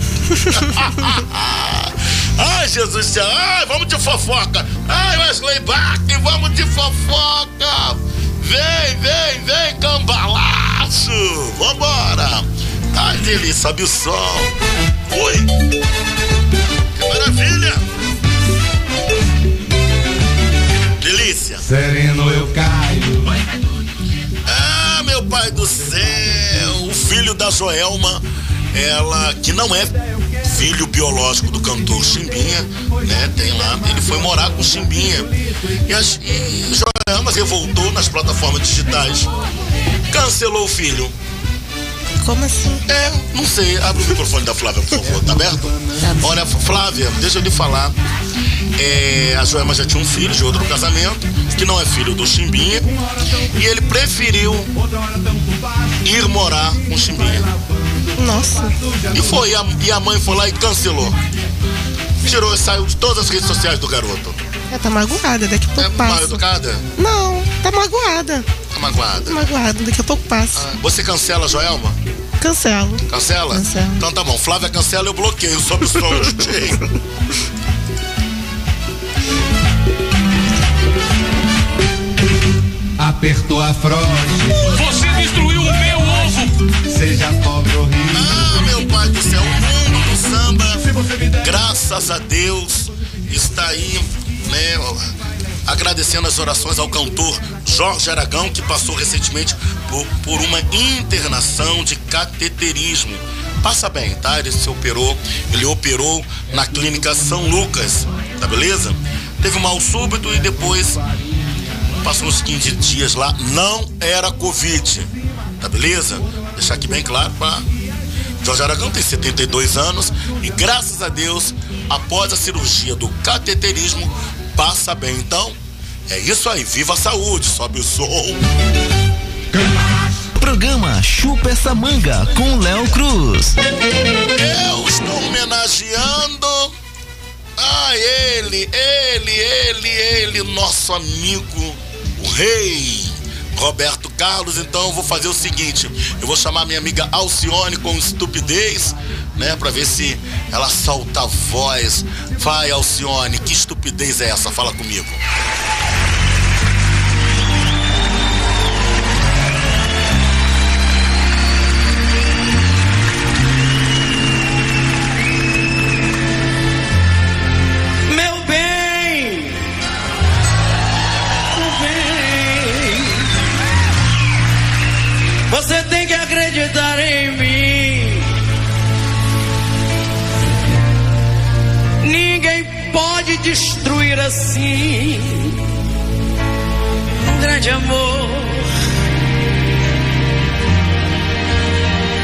Ai, Jesus do céu, ai, vamos de fofoca. Ai, Wesley Bach, vamos de fofoca. Vem, vem, vem, cambalacho. Vambora. Ai, delícia, sobe o som. Ui, que maravilha. Delícia. Sereno eu caio. Ah, meu pai do céu. O filho da Joelma, ela, que não é filho biológico do cantor Chimbinha, né? Tem lá, ele foi morar com Chimbinha. E, as, e Joelma revoltou nas plataformas digitais. Cancelou o filho. Como assim? É, não sei. Abre o microfone da Flávia, por favor. Tá aberto? Olha, Flávia, deixa eu lhe falar. É, a Joelma já tinha um filho de outro casamento, que não é filho do Chimbinha. E ele preferiu ir morar com Chimbinha. Nossa. E foi, e a, e a mãe foi lá e cancelou. Tirou e saiu de todas as redes sociais do garoto. Ela tá magoada, daqui a pouco é passa. Mal educada? Não, tá magoada. Tá magoada? Tá magoada, daqui a pouco passa. Ah, você cancela, Joelma? Cancelo. Cancela? Cancela. Então tá bom, Flávia cancela, eu bloqueio sobre o som. Apertou a fronte. Você destruiu o meu ovo. Seja pobre ou rico. Ah, meu pai do céu, o mundo do samba, graças a Deus, está aí, né, agradecendo as orações ao cantor Jorge Aragão, que passou recentemente por, por uma internação de cateterismo. Passa bem, tá? Ele se operou, ele operou na clínica São Lucas, tá beleza? Teve um mal súbito e depois passou uns quinze dias lá, não era Covid, tá beleza? Deixar aqui bem claro, pra... Jorge Aragão tem setenta e dois anos e graças a Deus, após a cirurgia do cateterismo, passa bem. Então, é isso aí, viva a saúde, sobe o som. Programa Chupa Essa Manga com Léo Cruz. Eu estou homenageando a ele, ele, ele, ele, nosso amigo, o rei Roberto Carlos. Então eu vou fazer o seguinte, eu vou chamar minha amiga Alcione com estupidez, né, pra ver se ela solta a voz. Vai, Alcione, que estupidez é essa? Fala comigo. Você tem que acreditar em mim. Ninguém pode destruir assim um grande amor.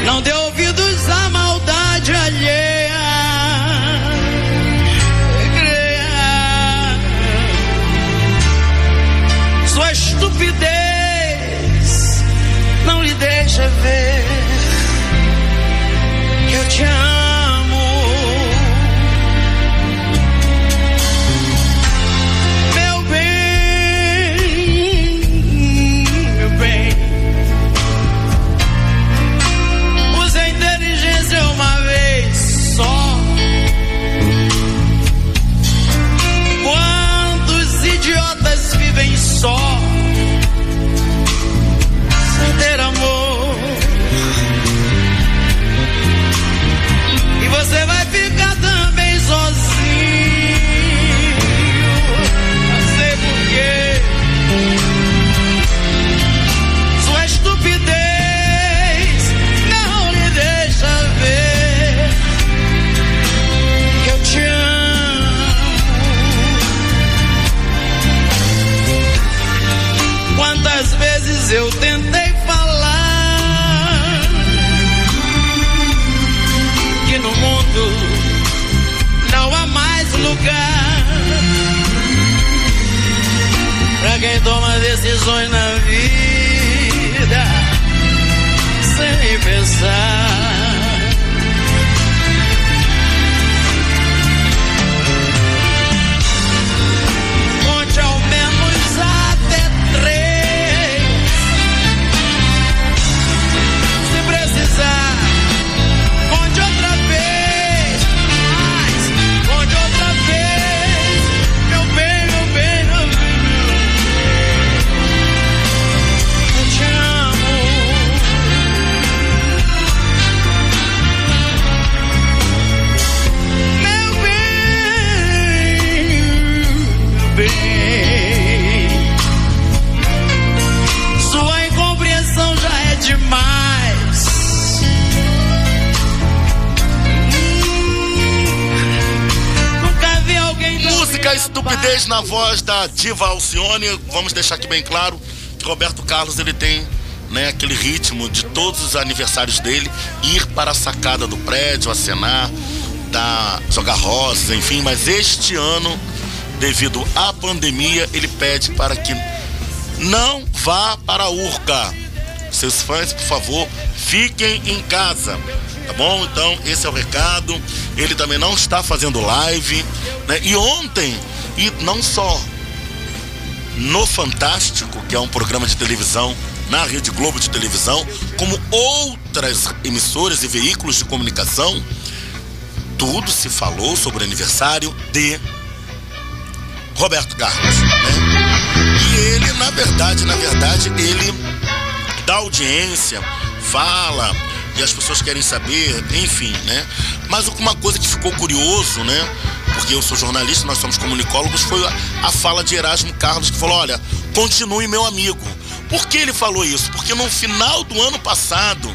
Não dê ouvidos à maldade alheia. Sua estupidez não lhe deixa ver que eu te amo. Meu bem, meu bem, use a inteligência uma vez só. decisões na vida sem pensar. Conte ao menos até três. Se precisar, conte outra vez. Mas conte outra vez. Meu bem, meu bem, meu bem. Eu te amo. Meu bem, meu bem. Sua incompreensão já é demais. Nunca vi alguém. Música Estupidez na voz da diva Alcione. Vamos deixar aqui bem claro que Roberto Carlos, ele tem, né, aquele ritmo de todos os aniversários dele, ir para a sacada do prédio, acenar, dar, jogar rosas, enfim. Mas este ano, devido à pandemia, ele pede para que não vá para a Urca. Seus fãs, por favor, fiquem em casa, tá bom? Então, esse é o recado. Ele também não está fazendo live, né? E ontem, e não só no Fantástico, que é um programa de televisão, na Rede Globo de televisão, como outras emissoras e veículos de comunicação, tudo se falou sobre o aniversário de Roberto Carlos, né? E ele, na verdade, na verdade, ele dá audiência, fala, e as pessoas querem saber, enfim, né? Mas uma coisa que ficou curioso, né? Porque eu sou jornalista, nós somos comunicólogos, foi a, a fala de Erasmo Carlos, que falou: olha, continue, meu amigo. Por que ele falou isso? Porque no final do ano passado,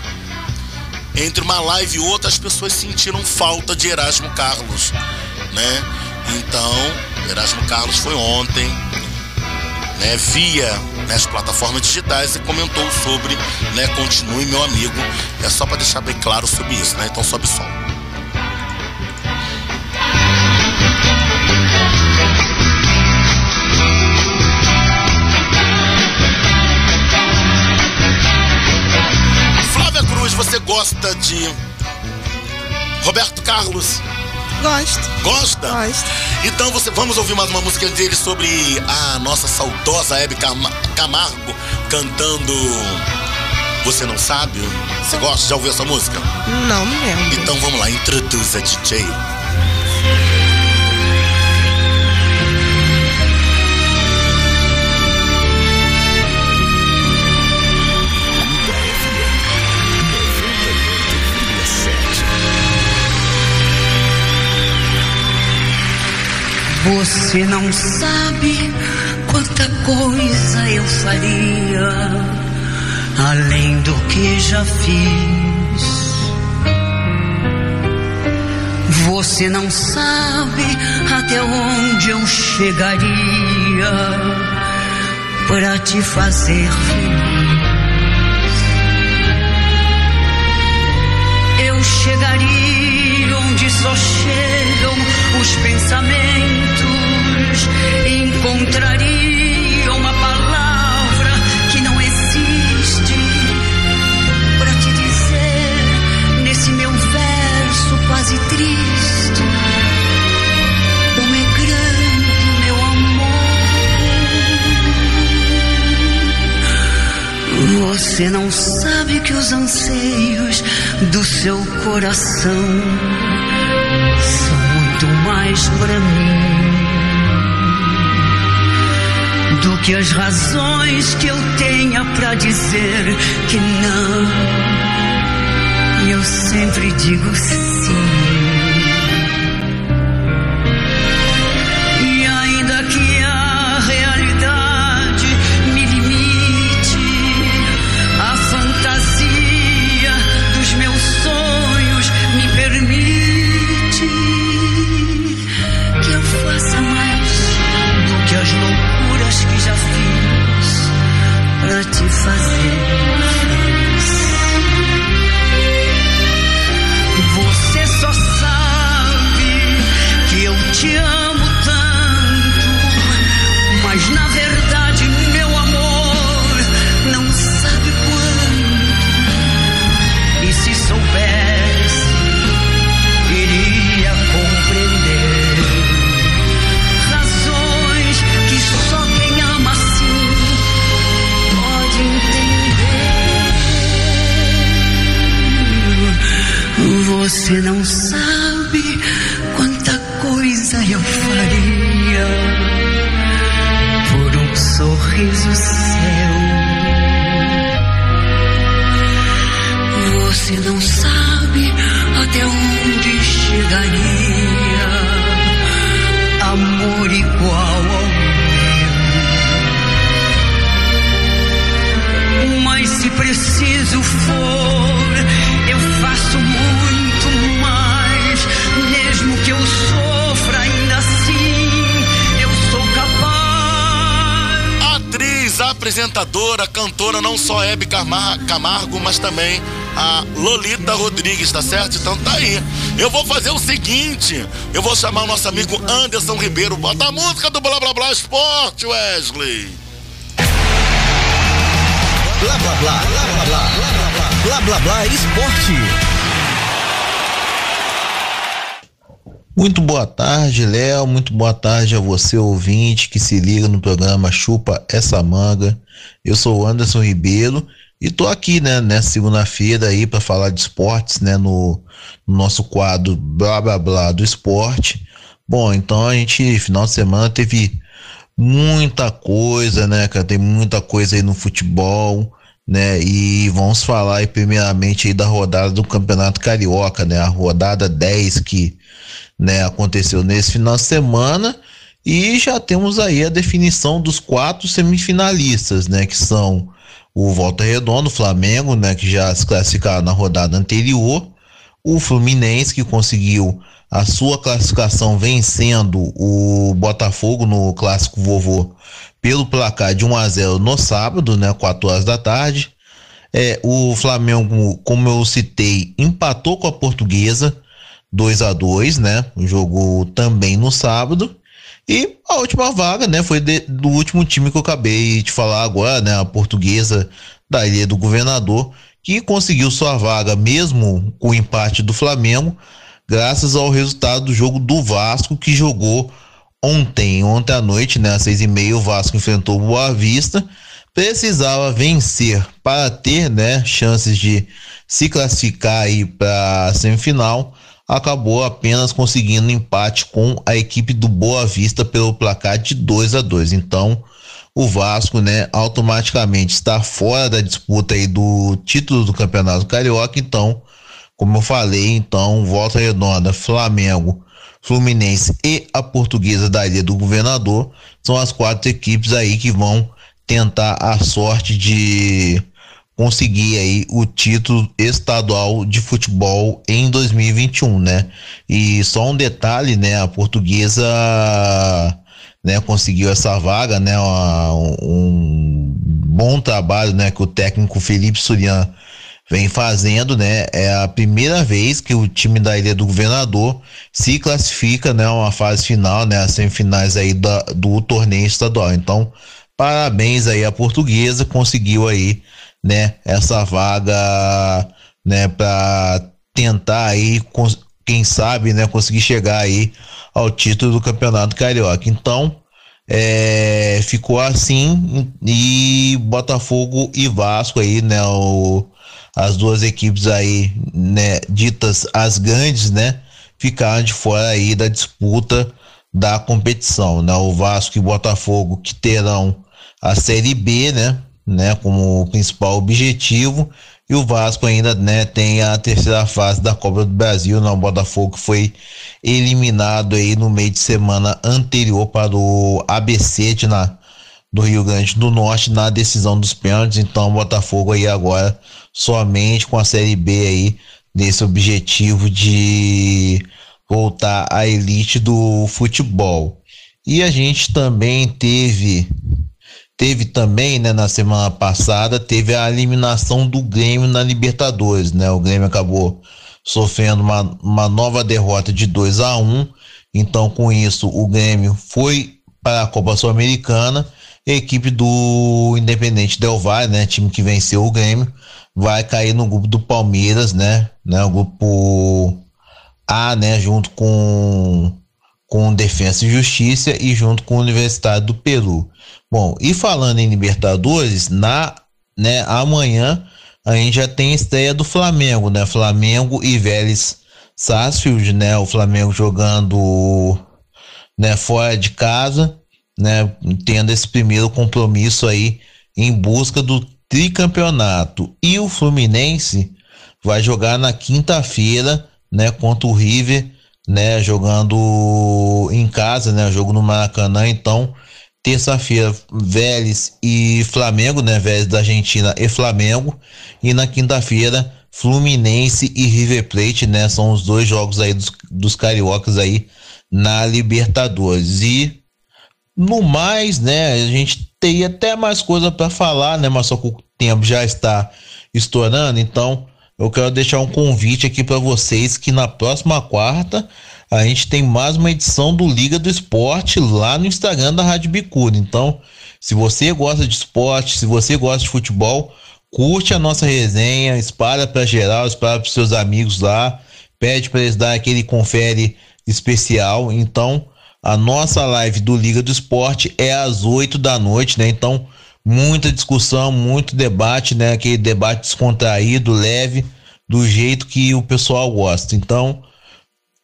entre uma live e outra, as pessoas sentiram falta de Erasmo Carlos, né? Então, Erasmo Carlos foi ontem, né, via nas plataformas digitais, e comentou sobre, né, continue, meu amigo. É só para deixar bem claro sobre isso, né? Então sobe o som. Flávia Cruz, você gosta de Roberto Carlos? Gosto. Gosta? Gosto. Então você, vamos ouvir mais uma música dele sobre a nossa saudosa Hebe Camargo cantando Você Não Sabe? Você gosta? Já ouviu essa música? Não, não lembro. Então vamos lá, introduza, D J. Você não sabe quanta coisa eu faria além do que já fiz. Você não sabe até onde eu chegaria para te fazer feliz. Eu chegaria onde só chegam os pensamentos. Encontraria uma palavra que não existe pra te dizer nesse meu verso quase triste. Como é grande, meu amor. Você não sabe que os anseios do seu coração são muito mais pra mim do que as razões que eu tenha pra dizer que não. E eu sempre digo sim. E ainda que a realidade me limite, a fantasia dos meus sonhos me permite que eu faça mais do que as loucuras que já fiz pra te fazer feliz. Você só sabe que eu te amo tanto, mas na verdade, meu amor, Você não sabe até onde chegaria amor igual ao meu. Mas se preciso for, eu faço muito mais. Mesmo que eu sofra, ainda assim eu sou capaz. Atriz, apresentadora, cantora, não só Hebe Camargo, mas também a Lolita Rodrigues, tá certo? Então tá aí. Eu vou fazer o seguinte, eu vou chamar o nosso amigo Anderson Ribeiro. Bota a música do Blá Blá Blá Esporte, Wesley. Blá Blá Blá, Blá Blá Blá, Blá Blá Blá, Blá Esporte. Muito boa tarde, Léo, muito boa tarde a você, ouvinte, que se liga no programa Chupa Essa Manga. Eu sou o Anderson Ribeiro. E tô aqui, né, nessa segunda-feira aí para falar de esportes, né, no, no nosso quadro Blá Blá Blá do Esporte. Bom, então a gente, final de semana, teve muita coisa, né, cara, tem muita coisa aí no futebol, né, e vamos falar aí primeiramente aí da rodada do Campeonato Carioca, né, a rodada dez que, né, aconteceu nesse final de semana, e já temos aí a definição dos quatro semifinalistas, né, que são o Volta Redonda, o Flamengo, né, que já se classificaram na rodada anterior, o Fluminense, que conseguiu a sua classificação vencendo o Botafogo no Clássico Vovô pelo placar de um a zero no sábado, né, quatro horas da tarde. É, o Flamengo, como eu citei, empatou com a Portuguesa dois a dois, né, jogou também no sábado. E a última vaga, né, foi de, do último time que eu acabei de falar agora, né, a Portuguesa da Ilha do Governador, que conseguiu sua vaga mesmo com o empate do Flamengo, graças ao resultado do jogo do Vasco, que jogou ontem, ontem à noite, né, às seis e meia, o Vasco enfrentou o Boa Vista, precisava vencer para ter, né, chances de se classificar aí para a semifinal. Acabou apenas conseguindo empate com a equipe do Boa Vista pelo placar de dois a dois. Então, o Vasco, né, automaticamente está fora da disputa aí do título do Campeonato Carioca. Então, como eu falei, então, Volta Redonda, Flamengo, Fluminense e a Portuguesa da Ilha do Governador são as quatro equipes aí que vão tentar a sorte de conseguir aí o título estadual de futebol em dois mil e vinte e um, né? E só um detalhe, né? A Portuguesa, né, conseguiu essa vaga, né? Um bom trabalho, né, que o técnico Felipe Surian vem fazendo, né? É a primeira vez que o time da Ilha do Governador se classifica, né, uma fase final, né, as semifinais aí da, do torneio estadual. Então, parabéns aí à Portuguesa, conseguiu aí, né, essa vaga, né, para tentar aí, cons- quem sabe, né, conseguir chegar aí ao título do Campeonato Carioca. Então, é, ficou assim, e Botafogo e Vasco aí, né, o, as duas equipes aí, né, ditas as grandes, né, ficaram de fora aí da disputa da competição, né, o Vasco e Botafogo, que terão a Série B, né, né, como principal objetivo, e o Vasco ainda, né, tem a terceira fase da Copa do Brasil, né, o Botafogo foi eliminado aí no meio de semana anterior para o A B C de, na, do Rio Grande do Norte na decisão dos pênaltis. Então o Botafogo aí agora somente com a Série B aí, desse objetivo de voltar à elite do futebol. E a gente também teve Teve também, né, na semana passada, teve a eliminação do Grêmio na Libertadores, né? O Grêmio acabou sofrendo uma, uma nova derrota de dois a um. Então, com isso, o Grêmio foi para a Copa Sul-Americana. A equipe do Independente Del Valle, né, time que venceu o Grêmio, vai cair no grupo do Palmeiras, né? né o grupo A, né, junto com, com Defensa e Justiça e junto com a Universidade do Peru. Bom, e falando em Libertadores, na, né, amanhã a gente já tem a estreia do Flamengo, né? Flamengo e Vélez Sarsfield, né? O Flamengo jogando, né, fora de casa, né, tendo esse primeiro compromisso aí em busca do tricampeonato. E o Fluminense vai jogar na quinta-feira, né, contra o River, né, jogando em casa, né, jogo no Maracanã. Então, terça-feira, Vélez e Flamengo, né, Vélez da Argentina e Flamengo, e na quinta-feira, Fluminense e River Plate, né, são os dois jogos aí dos, dos cariocas aí na Libertadores. E no mais, né, a gente tem até mais coisa para falar, né, mas só que o tempo já está estourando, então eu quero deixar um convite aqui para vocês que na próxima quarta a gente tem mais uma edição do Liga do Esporte lá no Instagram da Rádio Bicuda. Então, se você gosta de esporte, se você gosta de futebol, curte a nossa resenha, espalha para geral, espalha para seus amigos lá, pede para eles dar aquele confere especial. Então, a nossa live do Liga do Esporte é às oito da noite, né? Então, muita discussão, muito debate, né? Aquele debate descontraído, leve, do jeito que o pessoal gosta. Então,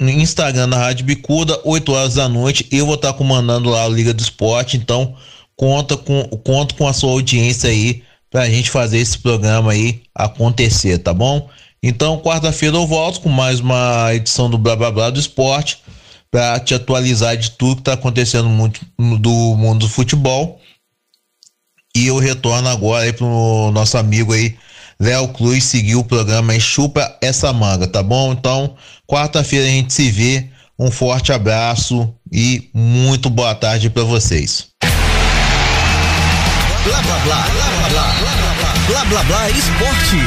no Instagram da Rádio Bicuda, oito horas da noite, eu vou estar comandando lá o Liga do Esporte. Então, conta com, conto com a sua audiência aí pra gente fazer esse programa aí acontecer, tá bom? Então, quarta-feira eu volto com mais uma edição do Blá Blá Blá do Esporte pra te atualizar de tudo que tá acontecendo muito do mundo do futebol. E eu retorno agora aí pro nosso amigo aí, Léo Cruz, seguir o programa e chupa essa manga, tá bom? Então, quarta-feira a gente se vê, um forte abraço e muito boa tarde pra vocês. Blá, blá, blá, blá, blá, blá, blá, blá, blá, esporte.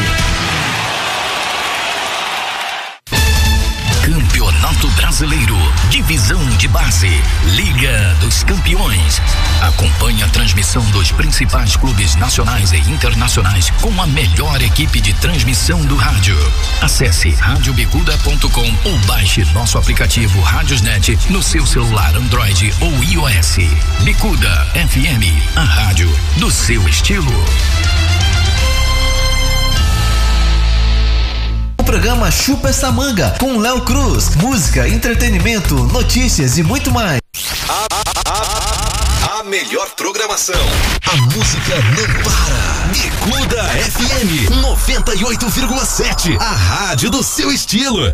Campeonato Brasileiro, divisão de base, Liga dos Campeões. Acompanhe a transmissão dos principais clubes nacionais e internacionais com a melhor equipe de transmissão do rádio. Acesse rádio bicuda ponto com ou baixe nosso aplicativo Rádiosnet no seu celular Android ou iOS. Bicuda F M, a rádio do seu estilo. Programa Chupa Essa Manga com Léo Cruz, música, entretenimento, notícias e muito mais. A, a, a, a melhor programação. A música não para. Bicuda F M noventa e oito vírgula sete, a rádio do seu estilo.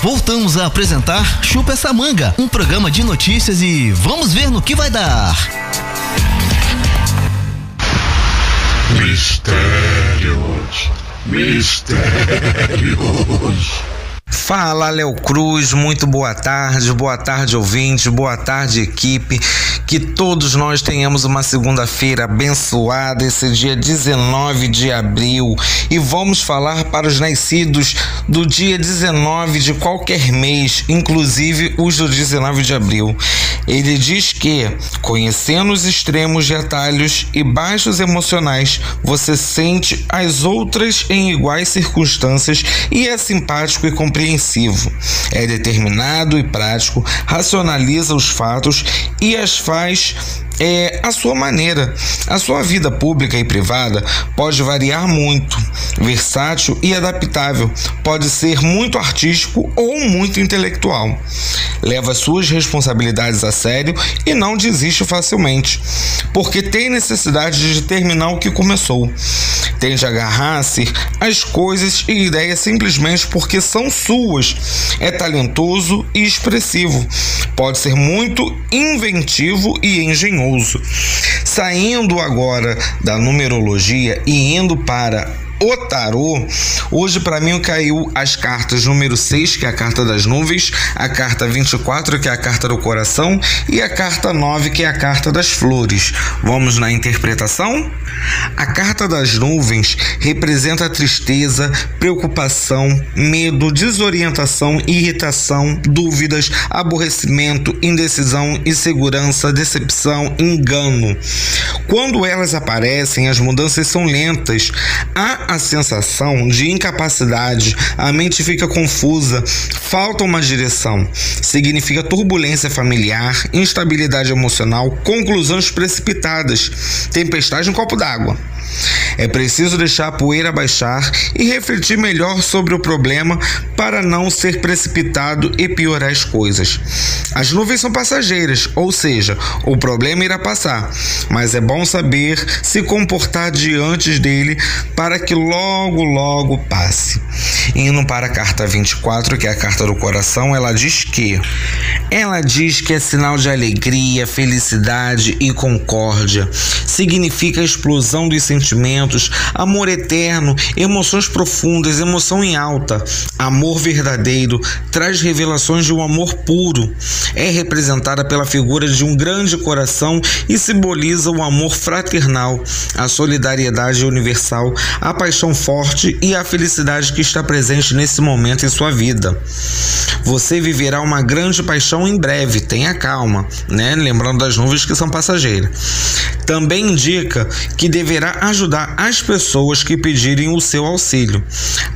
Voltamos a apresentar Chupa Essa Manga, um programa de notícias e vamos ver no que vai dar. Mistérios. Mistérios. Fala, Léo Cruz, muito boa tarde, boa tarde, ouvintes, boa tarde, equipe. Que todos nós tenhamos uma segunda-feira abençoada, esse dia dezenove de abril. E vamos falar para os nascidos do dia dezenove de qualquer mês, inclusive os do dezenove de abril. Ele diz que, conhecendo os extremos retalhos e baixos emocionais, você sente as outras em iguais circunstâncias e é simpático e compreensivo. É determinado e prático, racionaliza os fatos e as fases é a sua maneira. A sua vida pública e privada pode variar muito, versátil e adaptável, pode ser muito artístico ou muito intelectual. Leva suas responsabilidades a sério e não desiste facilmente, porque tem necessidade de terminar o que começou. Tende a agarrar-se às coisas e ideias simplesmente porque são suas. É talentoso e expressivo. Pode ser muito inventivo e engenhoso. Saindo agora da numerologia e indo para o tarô, hoje para mim caiu as cartas número seis, que é a carta das nuvens, a carta vinte e quatro, que é a carta do coração, e a carta nove, que é a carta das flores. Vamos na interpretação? A carta das nuvens representa tristeza, preocupação, medo, desorientação, irritação, dúvidas, aborrecimento, indecisão, insegurança, decepção, engano. Quando elas aparecem, as mudanças são lentas. Há a sensação de incapacidade, a mente fica confusa, falta uma direção. Significa turbulência familiar, instabilidade emocional, conclusões precipitadas, tempestade em copo d'água. É preciso deixar a poeira baixar e refletir melhor sobre o problema para não ser precipitado e piorar as coisas. As nuvens são passageiras, ou seja, o problema irá passar, mas é bom saber se comportar diante dele para que logo, logo passe. Indo para a carta vinte e quatro, que é a carta do coração, ela diz que... Ela diz que é sinal de alegria, felicidade e concórdia. Significa a explosão dos sentimentos, amor eterno, emoções profundas, emoção em alta. Amor verdadeiro traz revelações de um amor puro. É representada pela figura de um grande coração e simboliza o amor fraternal, a solidariedade universal, a paixão forte e a felicidade que está presente nesse momento em sua vida. Você viverá uma grande paixão em breve, tenha calma, né? Lembrando das nuvens que são passageiras. Também indica que deverá ajudar as pessoas que pedirem o seu auxílio.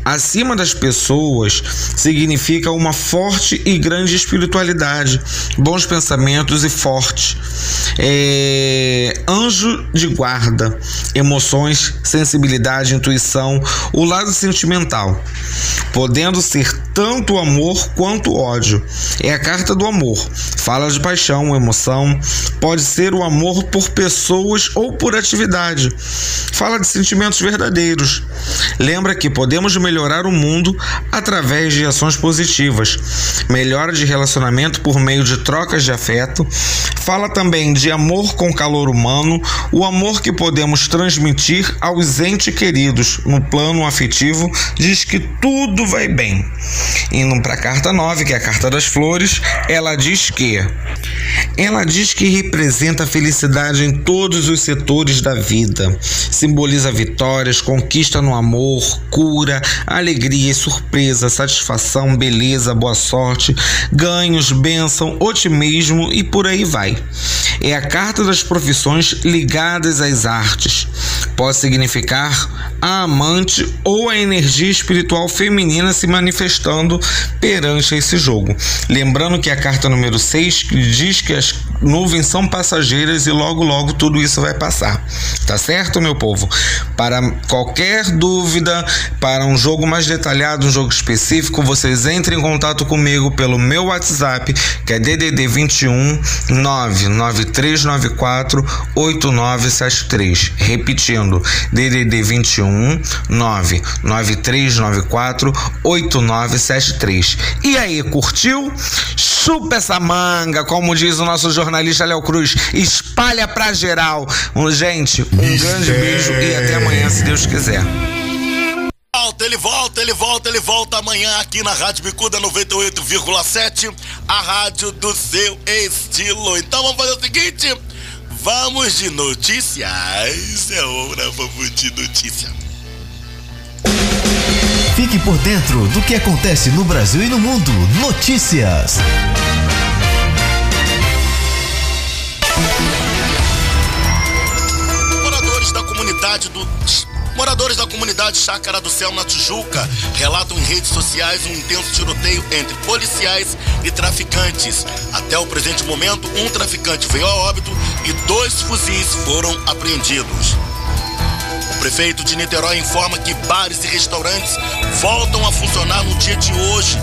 Acima das pessoas significa uma forte e grande espiritualidade, bons pensamentos e forte. É, anjo de guarda, emoções, sensibilidade, intuição, o lado sentimental, podendo ser tanto amor quanto ódio. É a carta do amor, fala de paixão, emoção, pode ser o amor por pessoas ou por atividade, fala de sentimentos verdadeiros. Lembra que podemos melhorar o mundo através de ações positivas, melhora de relacionamento por meio de trocas de afeto, fala também de amor com calor humano, o amor que podemos transmitir aos entes queridos. No plano afetivo, diz que tudo vai bem. Indo para a carta nove, que é a carta das flores, ela diz que ela diz que representa a felicidade em todos os setores da vida, simboliza vitórias, conquista no amor, cura, alegria e surpresa, satisfação, beleza, boa sorte, ganhos, bênção, otimismo e por aí vai. É a carta das profissões ligadas às artes. Pode significar a amante ou a energia espiritual feminina se manifestando perante esse jogo. Lembrando que a carta número seis diz que as nuvens são passageiras e logo logo tudo isso vai passar. Tá certo, meu povo? Para qualquer dúvida, para um jogo mais detalhado, um jogo específico, vocês entrem em contato comigo pelo meu WhatsApp, que é D D D vinte e um nove nove três nove quatro oito nove sete três. Repetindo, D D D vinte e um nove nove três nove quatro oito nove sete três. E aí, curtiu? Chupa essa manga, como diz o nosso jornalista Léo Cruz, espalha pra geral. Gente, um grande beijo e até amanhã, se Deus quiser. Ele volta, ele volta, ele volta amanhã aqui na Rádio Bicuda noventa e oito vírgula sete, a rádio do seu estilo. Então vamos fazer o seguinte. Vamos de notícias, é hora, vamos de notícia. Fique por dentro do que acontece no Brasil e no mundo. Notícias. Moradores da comunidade do... Moradores da comunidade Chácara do Céu, na Tijuca, relatam em redes sociais um intenso tiroteio entre policiais e traficantes. Até o presente momento, um traficante veio a óbito e dois fuzis foram apreendidos. O prefeito de Niterói informa que bares e restaurantes voltam a funcionar no dia de hoje,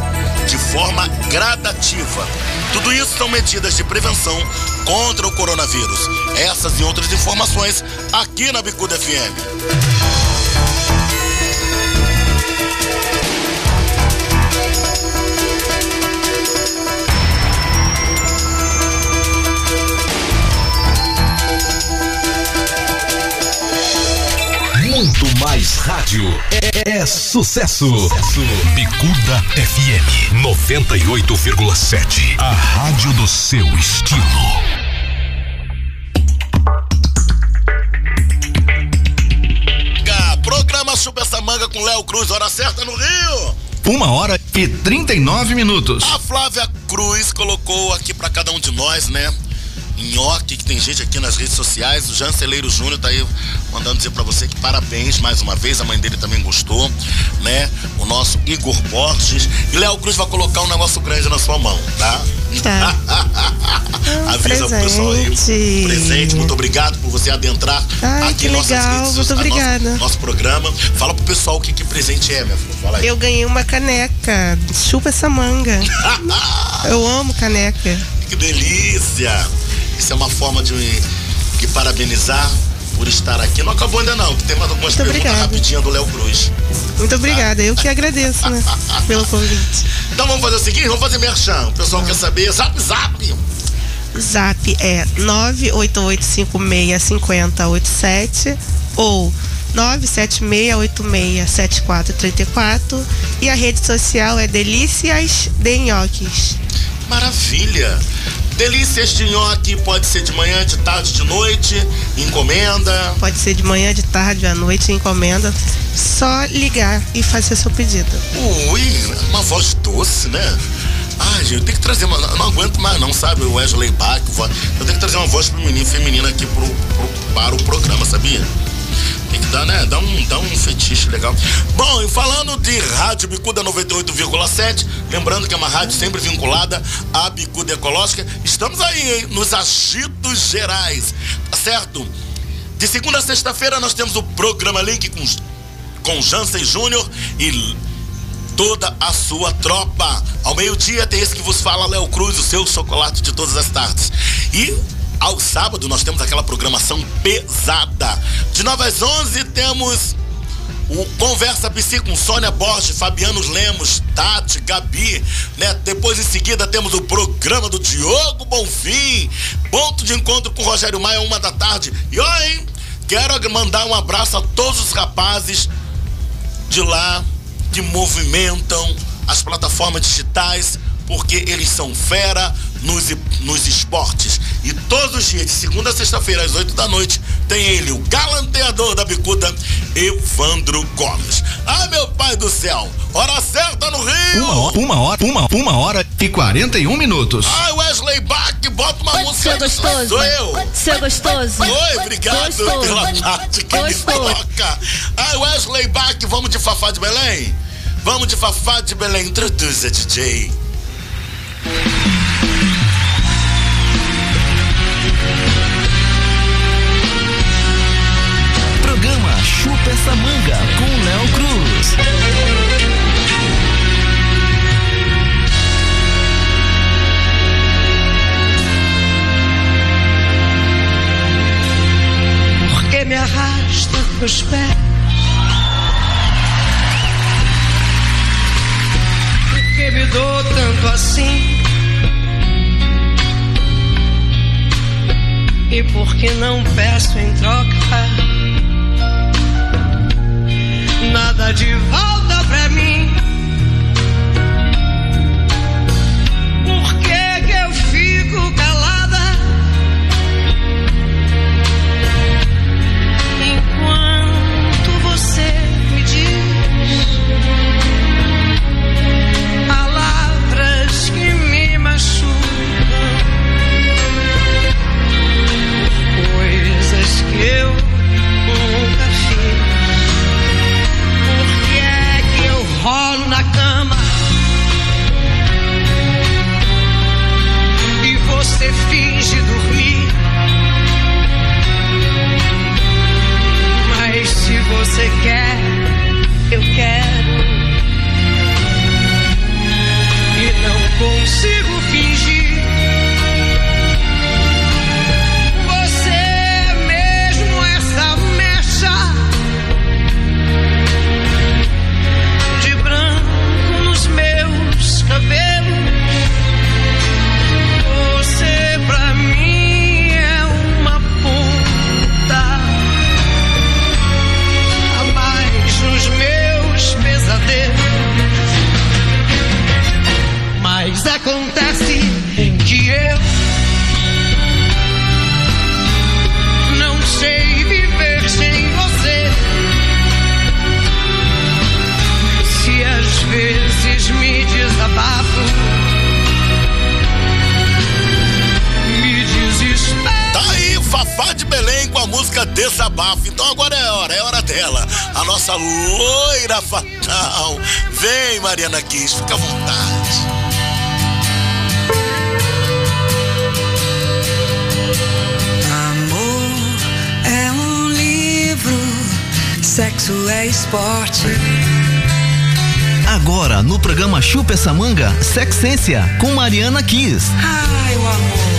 de forma gradativa. Tudo isso são medidas de prevenção contra o coronavírus. Essas e outras informações aqui na Bicuda F M. Muito mais rádio é, é sucesso. sucesso. Bicuda F M noventa e oito vírgula sete. A rádio do seu estilo. Programa Chupa essa Manga com Léo Cruz, hora certa no Rio. Uma hora e trinta e nove minutos. A Flávia Cruz colocou aqui pra cada um de nós, né? Nhoque, que tem gente aqui nas redes sociais. O Janceleiro Júnior tá aí mandando dizer pra você que parabéns mais uma vez. A mãe dele também gostou, né? O nosso Igor Borges. E Léo Cruz vai colocar um negócio grande na sua mão, tá? Tá. presente. Pro pessoal aí. Presente, muito obrigado por você adentrar. Ai, aqui nossas legal. Redes, muito obrigada. Nosso, nosso programa. Fala pro pessoal o que, que presente é, minha filha. Fala aí. Eu ganhei uma caneca. Chupa essa manga. Eu amo caneca. Que delícia! Isso é uma forma de, de parabenizar por estar aqui. Não acabou ainda não, tem mais algumas muito perguntas rapidinhas do Léo Cruz. Muito obrigada, eu que agradeço, né, pelo convite. Então vamos fazer o seguinte, vamos fazer merchan. O pessoal ah. quer saber, zap, zap. Zap é nove oito oito cinco seis cinco zero oito sete ou nove sete seis oito seis sete quatro três quatro e a rede social é Delícias de Nhoques. Maravilha! Delícias de nhoque pode ser de manhã, de tarde, de noite, encomenda. Pode ser de manhã, de tarde, à noite, encomenda. Só ligar e fazer seu pedido. Ui, uma voz doce, né? Ah, gente, eu tenho que trazer uma... Não aguento mais não, sabe? O Wesley Bach, eu tenho que trazer uma voz feminina, feminina aqui pro, pro, para o programa, sabia? Tem que dar, né? Dá um, dá um fetiche legal. Bom, e falando de rádio Bicuda noventa e oito vírgula sete, lembrando que é uma rádio sempre vinculada à Bicuda Ecológica, estamos aí, hein? Nos agitos gerais, tá certo? De segunda a sexta-feira nós temos o programa Link com, com Jansen Júnior e toda a sua tropa. Ao meio-dia tem esse que vos fala, Léo Cruz, o seu chocolate de todas as tardes. E... ao sábado nós temos aquela programação pesada. De nove às onze temos o Conversa Psi com Sônia Borges, Fabiano Lemos, Tati, Gabi, né? Depois em seguida temos o programa do Diogo Bonfim, ponto de encontro com Rogério Maia, uma da tarde. E ó, hein? Quero mandar um abraço a todos os rapazes de lá que movimentam as plataformas digitais, porque eles são fera nos, nos esportes. E todos os dias, de segunda a sexta-feira, às oito da noite, tem ele, o galanteador da Bicuda, Evandro Gomes. Ah, meu pai do céu, hora certa no Rio! Uma hora, uma hora, uma, uma hora e quarenta e um minutos. Ai, Wesley Bach, bota uma música. Seu gostoso. Sou eu. Seu gostoso. Oi, obrigado pela parte que me coloca. Ai, Wesley Bach, vamos de Fafá de Belém? Vamos de Fafá de Belém, introduza, D J. Programa Chupa Essa Manga com Léo Cruz. Por que me arrasta com os pés? Por que me dou tanto assim? E por que não peço em troca nada de volta pra mim? Por que que eu fico calada enquanto você me diz palavras que me machucam? Coisas que eu nunca fiz. Por que é que eu rolo na cama e você finge dormir? Mas se você quer, eu quero. E não consigo fingir. Mas acontece que eu não sei viver sem você. Se às vezes me desabafo, me desespero. Tá aí o Fafá de Belém com a música Desabafo. Então agora é hora, é hora dela. A nossa loira fatal. Vem, Mariana Kiss, fica à vontade. isso é esporte. Agora no programa Chupa Essa Manga, Sexência com Mariana Kiss. Ai, o amor.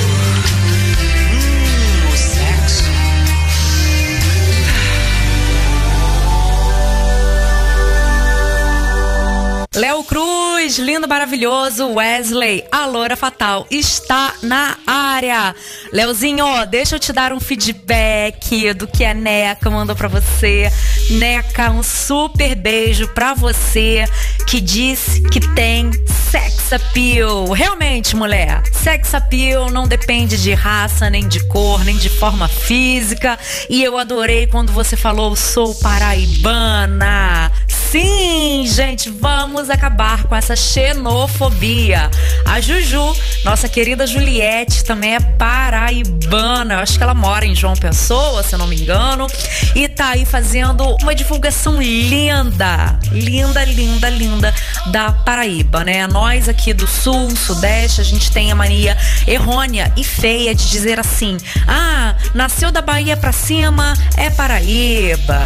Léo Cruz, lindo, maravilhoso, Wesley, a loura fatal, está na área. Léozinho, deixa eu te dar um feedback do que a Neca mandou pra você. Neca, um super beijo pra você que diz que tem sex appeal. Realmente, mulher, sex appeal não depende de raça, nem de cor, nem de forma física. E eu adorei quando você falou, sou paraibana. Sim, gente, vamos acabar com essa xenofobia. A Juju, nossa querida Juliette, também é paraibana. Eu acho que ela mora em João Pessoa, se eu não me engano. E tá aí fazendo uma divulgação linda, linda, linda, linda da Paraíba, né? Nós aqui do Sul, Sudeste, a gente tem a mania errônea e feia de dizer assim: ah, nasceu da Bahia pra cima, é Paraíba.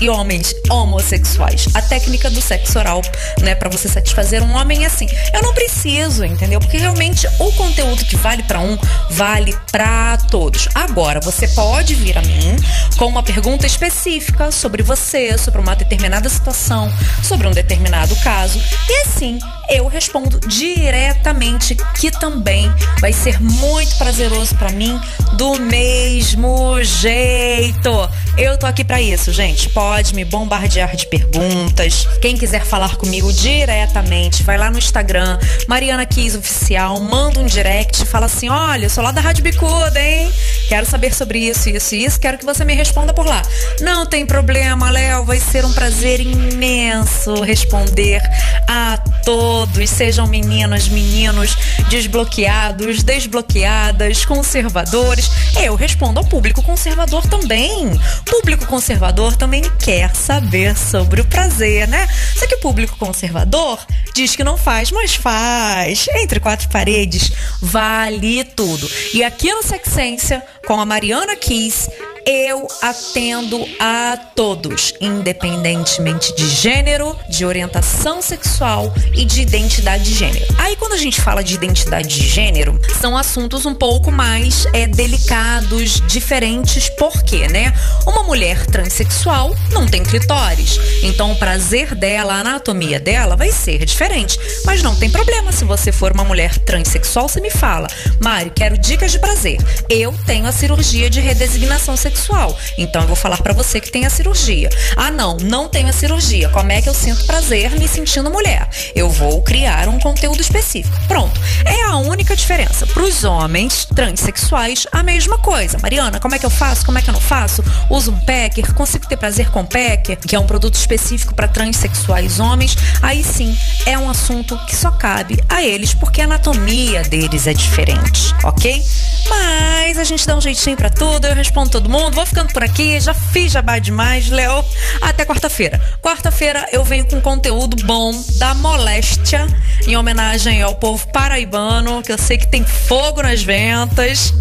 E homens homossexuais. A técnica do sexo oral, né, pra você satisfazer um homem é assim. Eu não preciso, entendeu? Porque realmente o conteúdo que vale pra um, vale pra todos. Agora, você pode vir a mim com uma pergunta específica sobre você, sobre uma determinada situação, sobre um determinado caso. E assim, eu respondo diretamente, que também vai ser muito prazeroso pra mim, do mesmo jeito. Eu tô aqui pra isso, gente. Gente, pode me bombardear de perguntas. Quem quiser falar comigo diretamente, vai lá no Instagram, Mariana Kiss Oficial, manda um direct, fala assim: olha, eu sou lá da Rádio Bicuda, hein? Quero saber sobre isso, isso e isso, quero que você me responda por lá. Não tem problema, Léo, vai ser um prazer imenso responder a todos, sejam meninas, meninos, desbloqueados, desbloqueadas, conservadores. Eu respondo ao público conservador também. Público conservador também quer saber sobre o prazer, né? Só que o público conservador diz que não faz, mas faz. Entre quatro paredes, vale tudo. E aqui no Sexência, com a Mariana Kiss, eu atendo a todos, independentemente de gênero, de orientação sexual e de identidade de gênero. Aí quando a gente fala de identidade de gênero, são assuntos um pouco mais é, delicados, diferentes, porque, né? Uma mulher transexual não tem clitóris, então o prazer dela, a anatomia dela vai ser diferente. Mas não tem problema, se você for uma mulher transexual, você me fala: Mário, quero dicas de prazer. Eu tenho a cirurgia de redesignação sexual. Sexual. Então eu vou falar pra você que tem a cirurgia. Ah não, não tenho a cirurgia. Como é que eu sinto prazer me sentindo mulher? Eu vou criar um conteúdo específico. Pronto. É a única diferença. Pros homens transexuais, a mesma coisa. Mariana, como é que eu faço? Como é que eu não faço? Uso um packer? Consigo ter prazer com packer? Que é um produto específico pra transexuais homens. Aí sim, é um assunto que só cabe a eles, porque a anatomia deles é diferente, ok? Mas a gente dá um jeitinho pra tudo. Eu respondo todo mundo. Vou ficando por aqui, já fiz jabá demais, Léo. Até quarta-feira. Quarta-feira eu venho com conteúdo bom da moléstia, em homenagem ao povo paraibano, que eu sei que tem fogo nas ventas.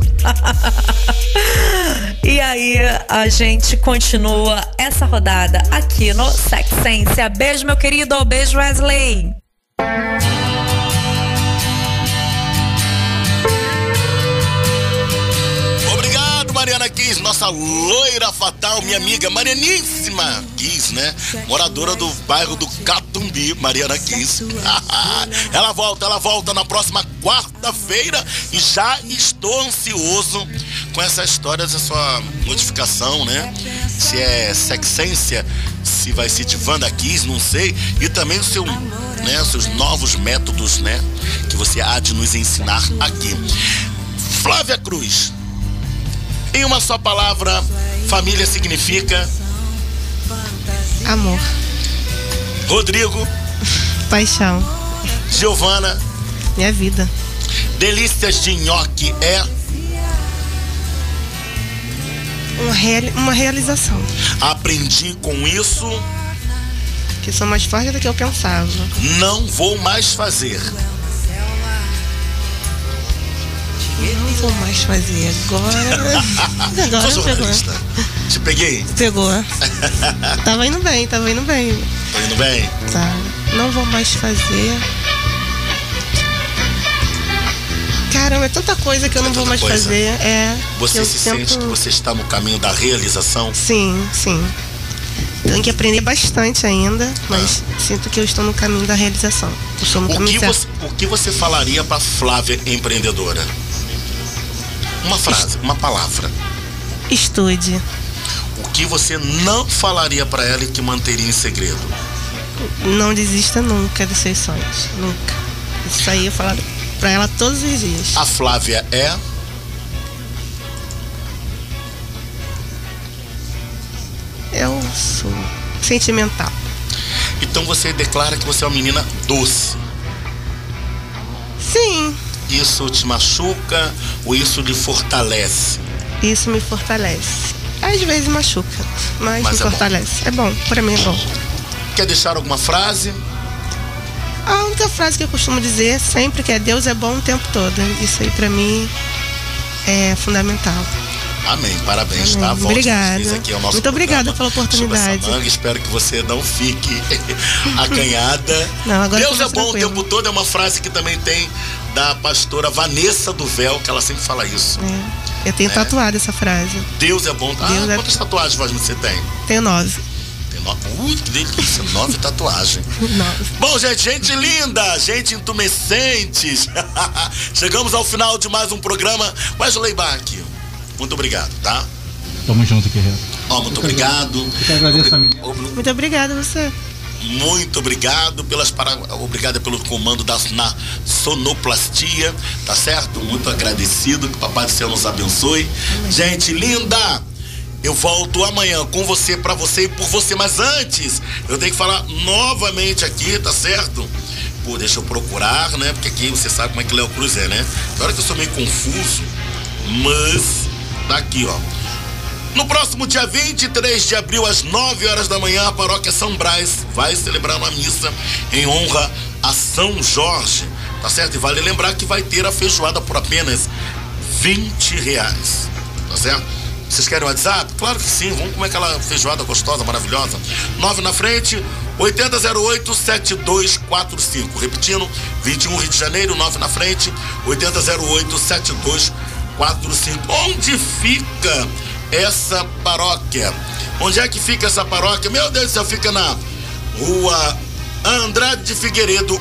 E aí a gente continua essa rodada aqui no Sexência. Beijo, meu querido. Beijo, Wesley. Mariana Kiss, nossa loira fatal, minha amiga Marianíssima Kiss, né? Moradora do bairro do Catumbi, Mariana Kiss. Ela volta, ela volta na próxima quarta-feira e já estou ansioso com essa história da sua modificação, né? Se é sexência, se vai ser divã da Kiss, não sei. E também o seu, né, seus novos métodos, né? Que você há de nos ensinar aqui. Flávia Cruz. Em uma só palavra, família significa... amor. Rodrigo. Paixão. Giovana. Minha vida. Delícias de nhoque é... Uma, real... uma realização. Aprendi com isso... que sou mais forte do que eu pensava. Não vou mais fazer. Eu não vou mais fazer agora. Agora eu pegou. Você peguei? Pegou. Tava indo bem, tava indo bem. Tá indo bem? Tá. Não vou mais fazer. Caramba, é tanta coisa que eu é não vou mais coisa. fazer. É, você se tento... sente que você está no caminho da realização? Sim, sim. Tenho que aprender bastante ainda, mas ah. sinto que eu estou no caminho da realização. Eu estou no o, caminho que você, o que você falaria para Flávia empreendedora? Uma frase, uma palavra. Estude. O que você não falaria para ela e que manteria em segredo? Não desista nunca dos seus sonhos, nunca. Isso aí eu falo para ela todos os dias. A Flávia é... Eu sou sentimental. Então você declara que você é uma menina doce? Sim. Isso te machuca ou isso lhe fortalece? Isso me fortalece. Às vezes machuca, mas, mas me é fortalece. Bom. É bom, pra mim é bom. Quer deixar alguma frase? A única frase que eu costumo dizer sempre que é Deus é bom o tempo todo. Isso aí pra mim é fundamental. Amém, parabéns, Amém. tá? Volte Obrigada. Aqui ao nosso Muito obrigada pela oportunidade. Manga. Espero que você não fique acanhada. Não, agora Deus é bom tranquilo. O tempo todo é uma frase que também tem da pastora Vanessa do Véu, que ela sempre fala isso. É. Eu tenho é. tatuado essa frase. Deus é bom. Ah, Deus quantas é... tatuagens você tem? Tenho nove. Tem nove. Ui, que delícia, nove tatuagens. Nove. Bom, gente, gente linda, gente entumescente. Chegamos ao final de mais um programa. Wesley Bach. Muito obrigado, tá? Tamo junto, guerreiro. Ó, oh, muito eu obrigado. Eu que agradeço a mim. Muito obrigado a você. Muito obrigado pelas para... Obrigado pelo comando da na sonoplastia, tá certo? Muito agradecido, que o Papai do Céu nos abençoe. Amém. Gente linda, eu volto amanhã com você, pra você e por você, mas antes, eu tenho que falar novamente aqui, tá certo? Pô, deixa eu procurar, né? Porque aqui você sabe como é que Léo Cruz é, né? Na hora que eu sou meio confuso, mas... Tá aqui, ó. No próximo dia vinte e três de abril, às nove horas da manhã, a paróquia São Brás vai celebrar uma missa em honra a São Jorge, tá certo? E vale lembrar que vai ter a feijoada por apenas vinte reais, tá certo? Vocês querem o WhatsApp? Claro que sim, vamos comer aquela feijoada gostosa, maravilhosa. nove na frente, oitenta zero oito, setenta e dois quarenta e cinco. Repetindo, vinte e um Rio de Janeiro, nove na frente, oitenta zero oito, setenta e dois quarenta e cinco. Onde fica essa paróquia? Onde é que fica essa paróquia? Meu Deus do céu, fica na rua Andrade de Figueiredo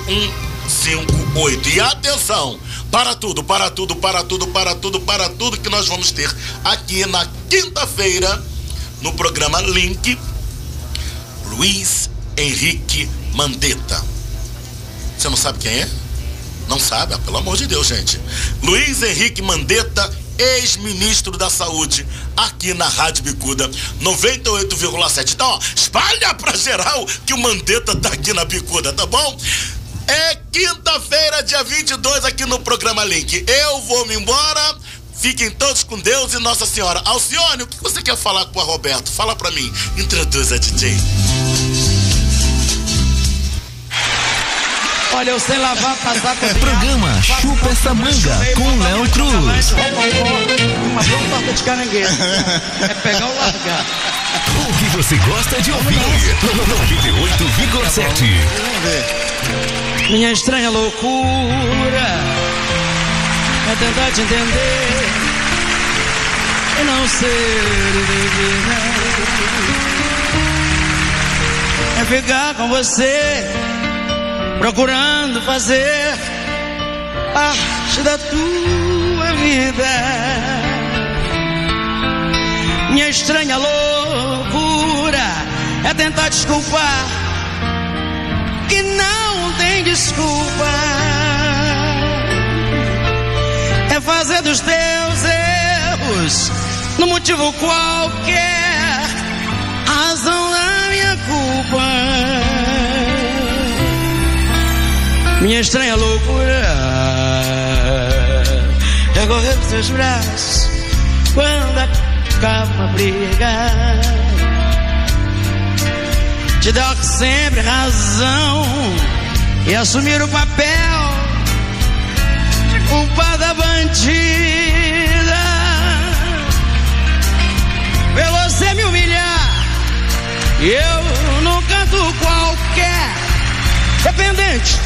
cento e cinquenta e oito. E atenção, para tudo, para tudo, para tudo, para tudo, para tudo que nós vamos ter aqui na quinta-feira no programa Link, Luiz Henrique Mandetta. Você não sabe quem é? Não sabe? Ah, pelo amor de Deus, gente. Luiz Henrique Mandetta, ex-ministro da Saúde, aqui na Rádio Bicuda, noventa e oito vírgula sete. Então, ó, espalha pra geral que o Mandetta tá aqui na Bicuda, tá bom? É quinta-feira, dia vinte e dois, aqui no programa Link. Eu vou me embora, fiquem todos com Deus e Nossa Senhora. Alcione, o que você quer falar com a Roberto? Fala pra mim, introduza a D J. Olha, eu sei lavar, passar, cozinhar. Programa Chupa Essa Manga com Léo Cruz. Uma boa de caranguejo. É pegar ou largar. O que você gosta de ouvir? noventa e oito vírgula sete. Minha estranha loucura é tentar te entender e não ser. É ficar com você, procurando fazer parte da tua vida. Minha estranha loucura é tentar desculpar que não tem desculpa. É fazer dos teus erros no motivo qualquer a razão da minha culpa. Minha estranha loucura é correr pros seus braços quando acaba uma briga. Te dar sempre razão e assumir o papel de culpada bandida.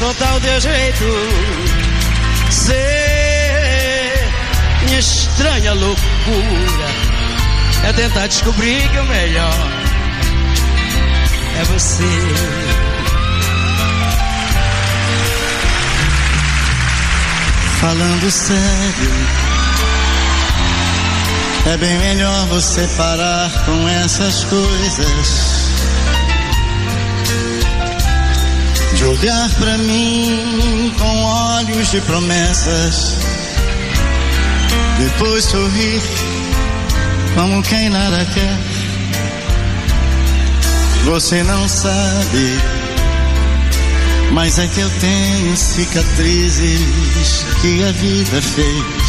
contar o teu jeito. Cê me estranha loucura é tentar descobrir que o melhor é você. Falando sério, é bem melhor você parar com essas coisas, de olhar pra mim com olhos de promessas, depois sorrir como quem nada quer. Você não sabe, mas é que eu tenho cicatrizes que a vida fez,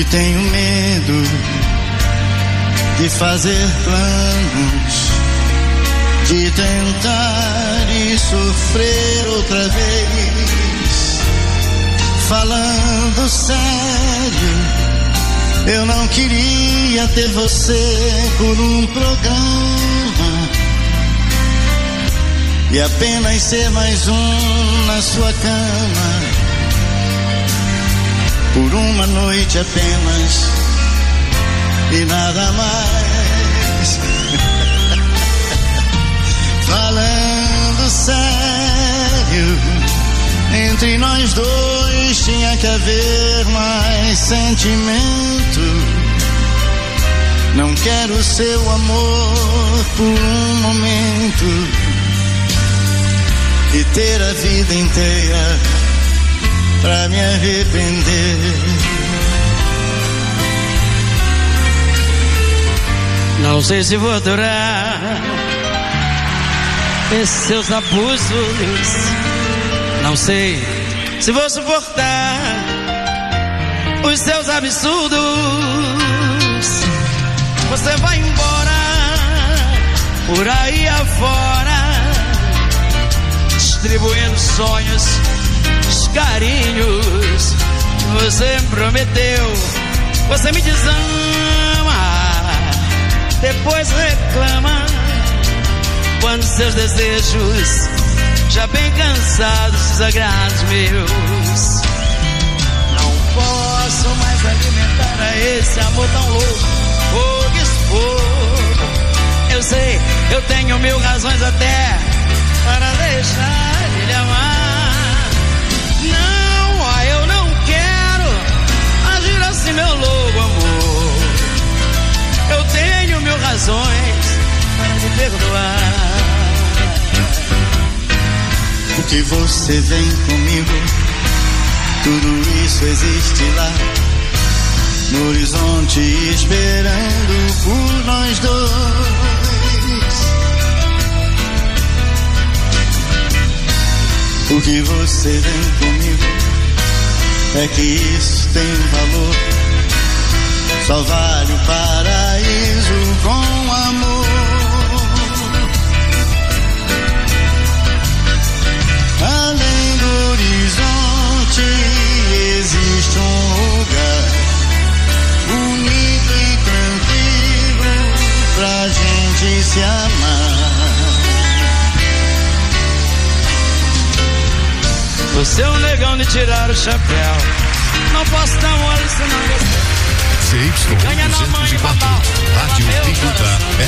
e tenho medo de fazer planos, de tentar e sofrer outra vez. Falando sério, eu não queria ter você por um programa e apenas ser mais um na sua cama. Por uma noite apenas e nada mais. Falando sério, entre nós dois tinha que haver mais sentimento. Não quero seu amor por um momento e ter a vida inteira pra me arrepender. Não sei se vou durar esses seus abusos, não sei se vou suportar os seus absurdos. Você vai embora por aí afora, distribuindo sonhos, os carinhos. Você me prometeu, você me desama, depois reclama, quando seus desejos, já bem cansados, desagrados meus. Não posso mais alimentar a esse amor tão louco, ou que expor. Eu sei, eu tenho mil razões até para deixar ele amar. Não, ó, eu não quero agir assim, meu louco amor. Eu tenho mil razões para me perdoar. O que você vem comigo, tudo isso existe lá no horizonte, esperando por nós dois. O que você vem comigo é que isso tem valor, só vale o paraíso com amor. Além do horizonte existe um lugar bonito e tranquilo pra gente se amar. Você é um negão de tirar o chapéu. Não posso dar um olho senão você. C Y duzentos e quatro, Rádio Bicuda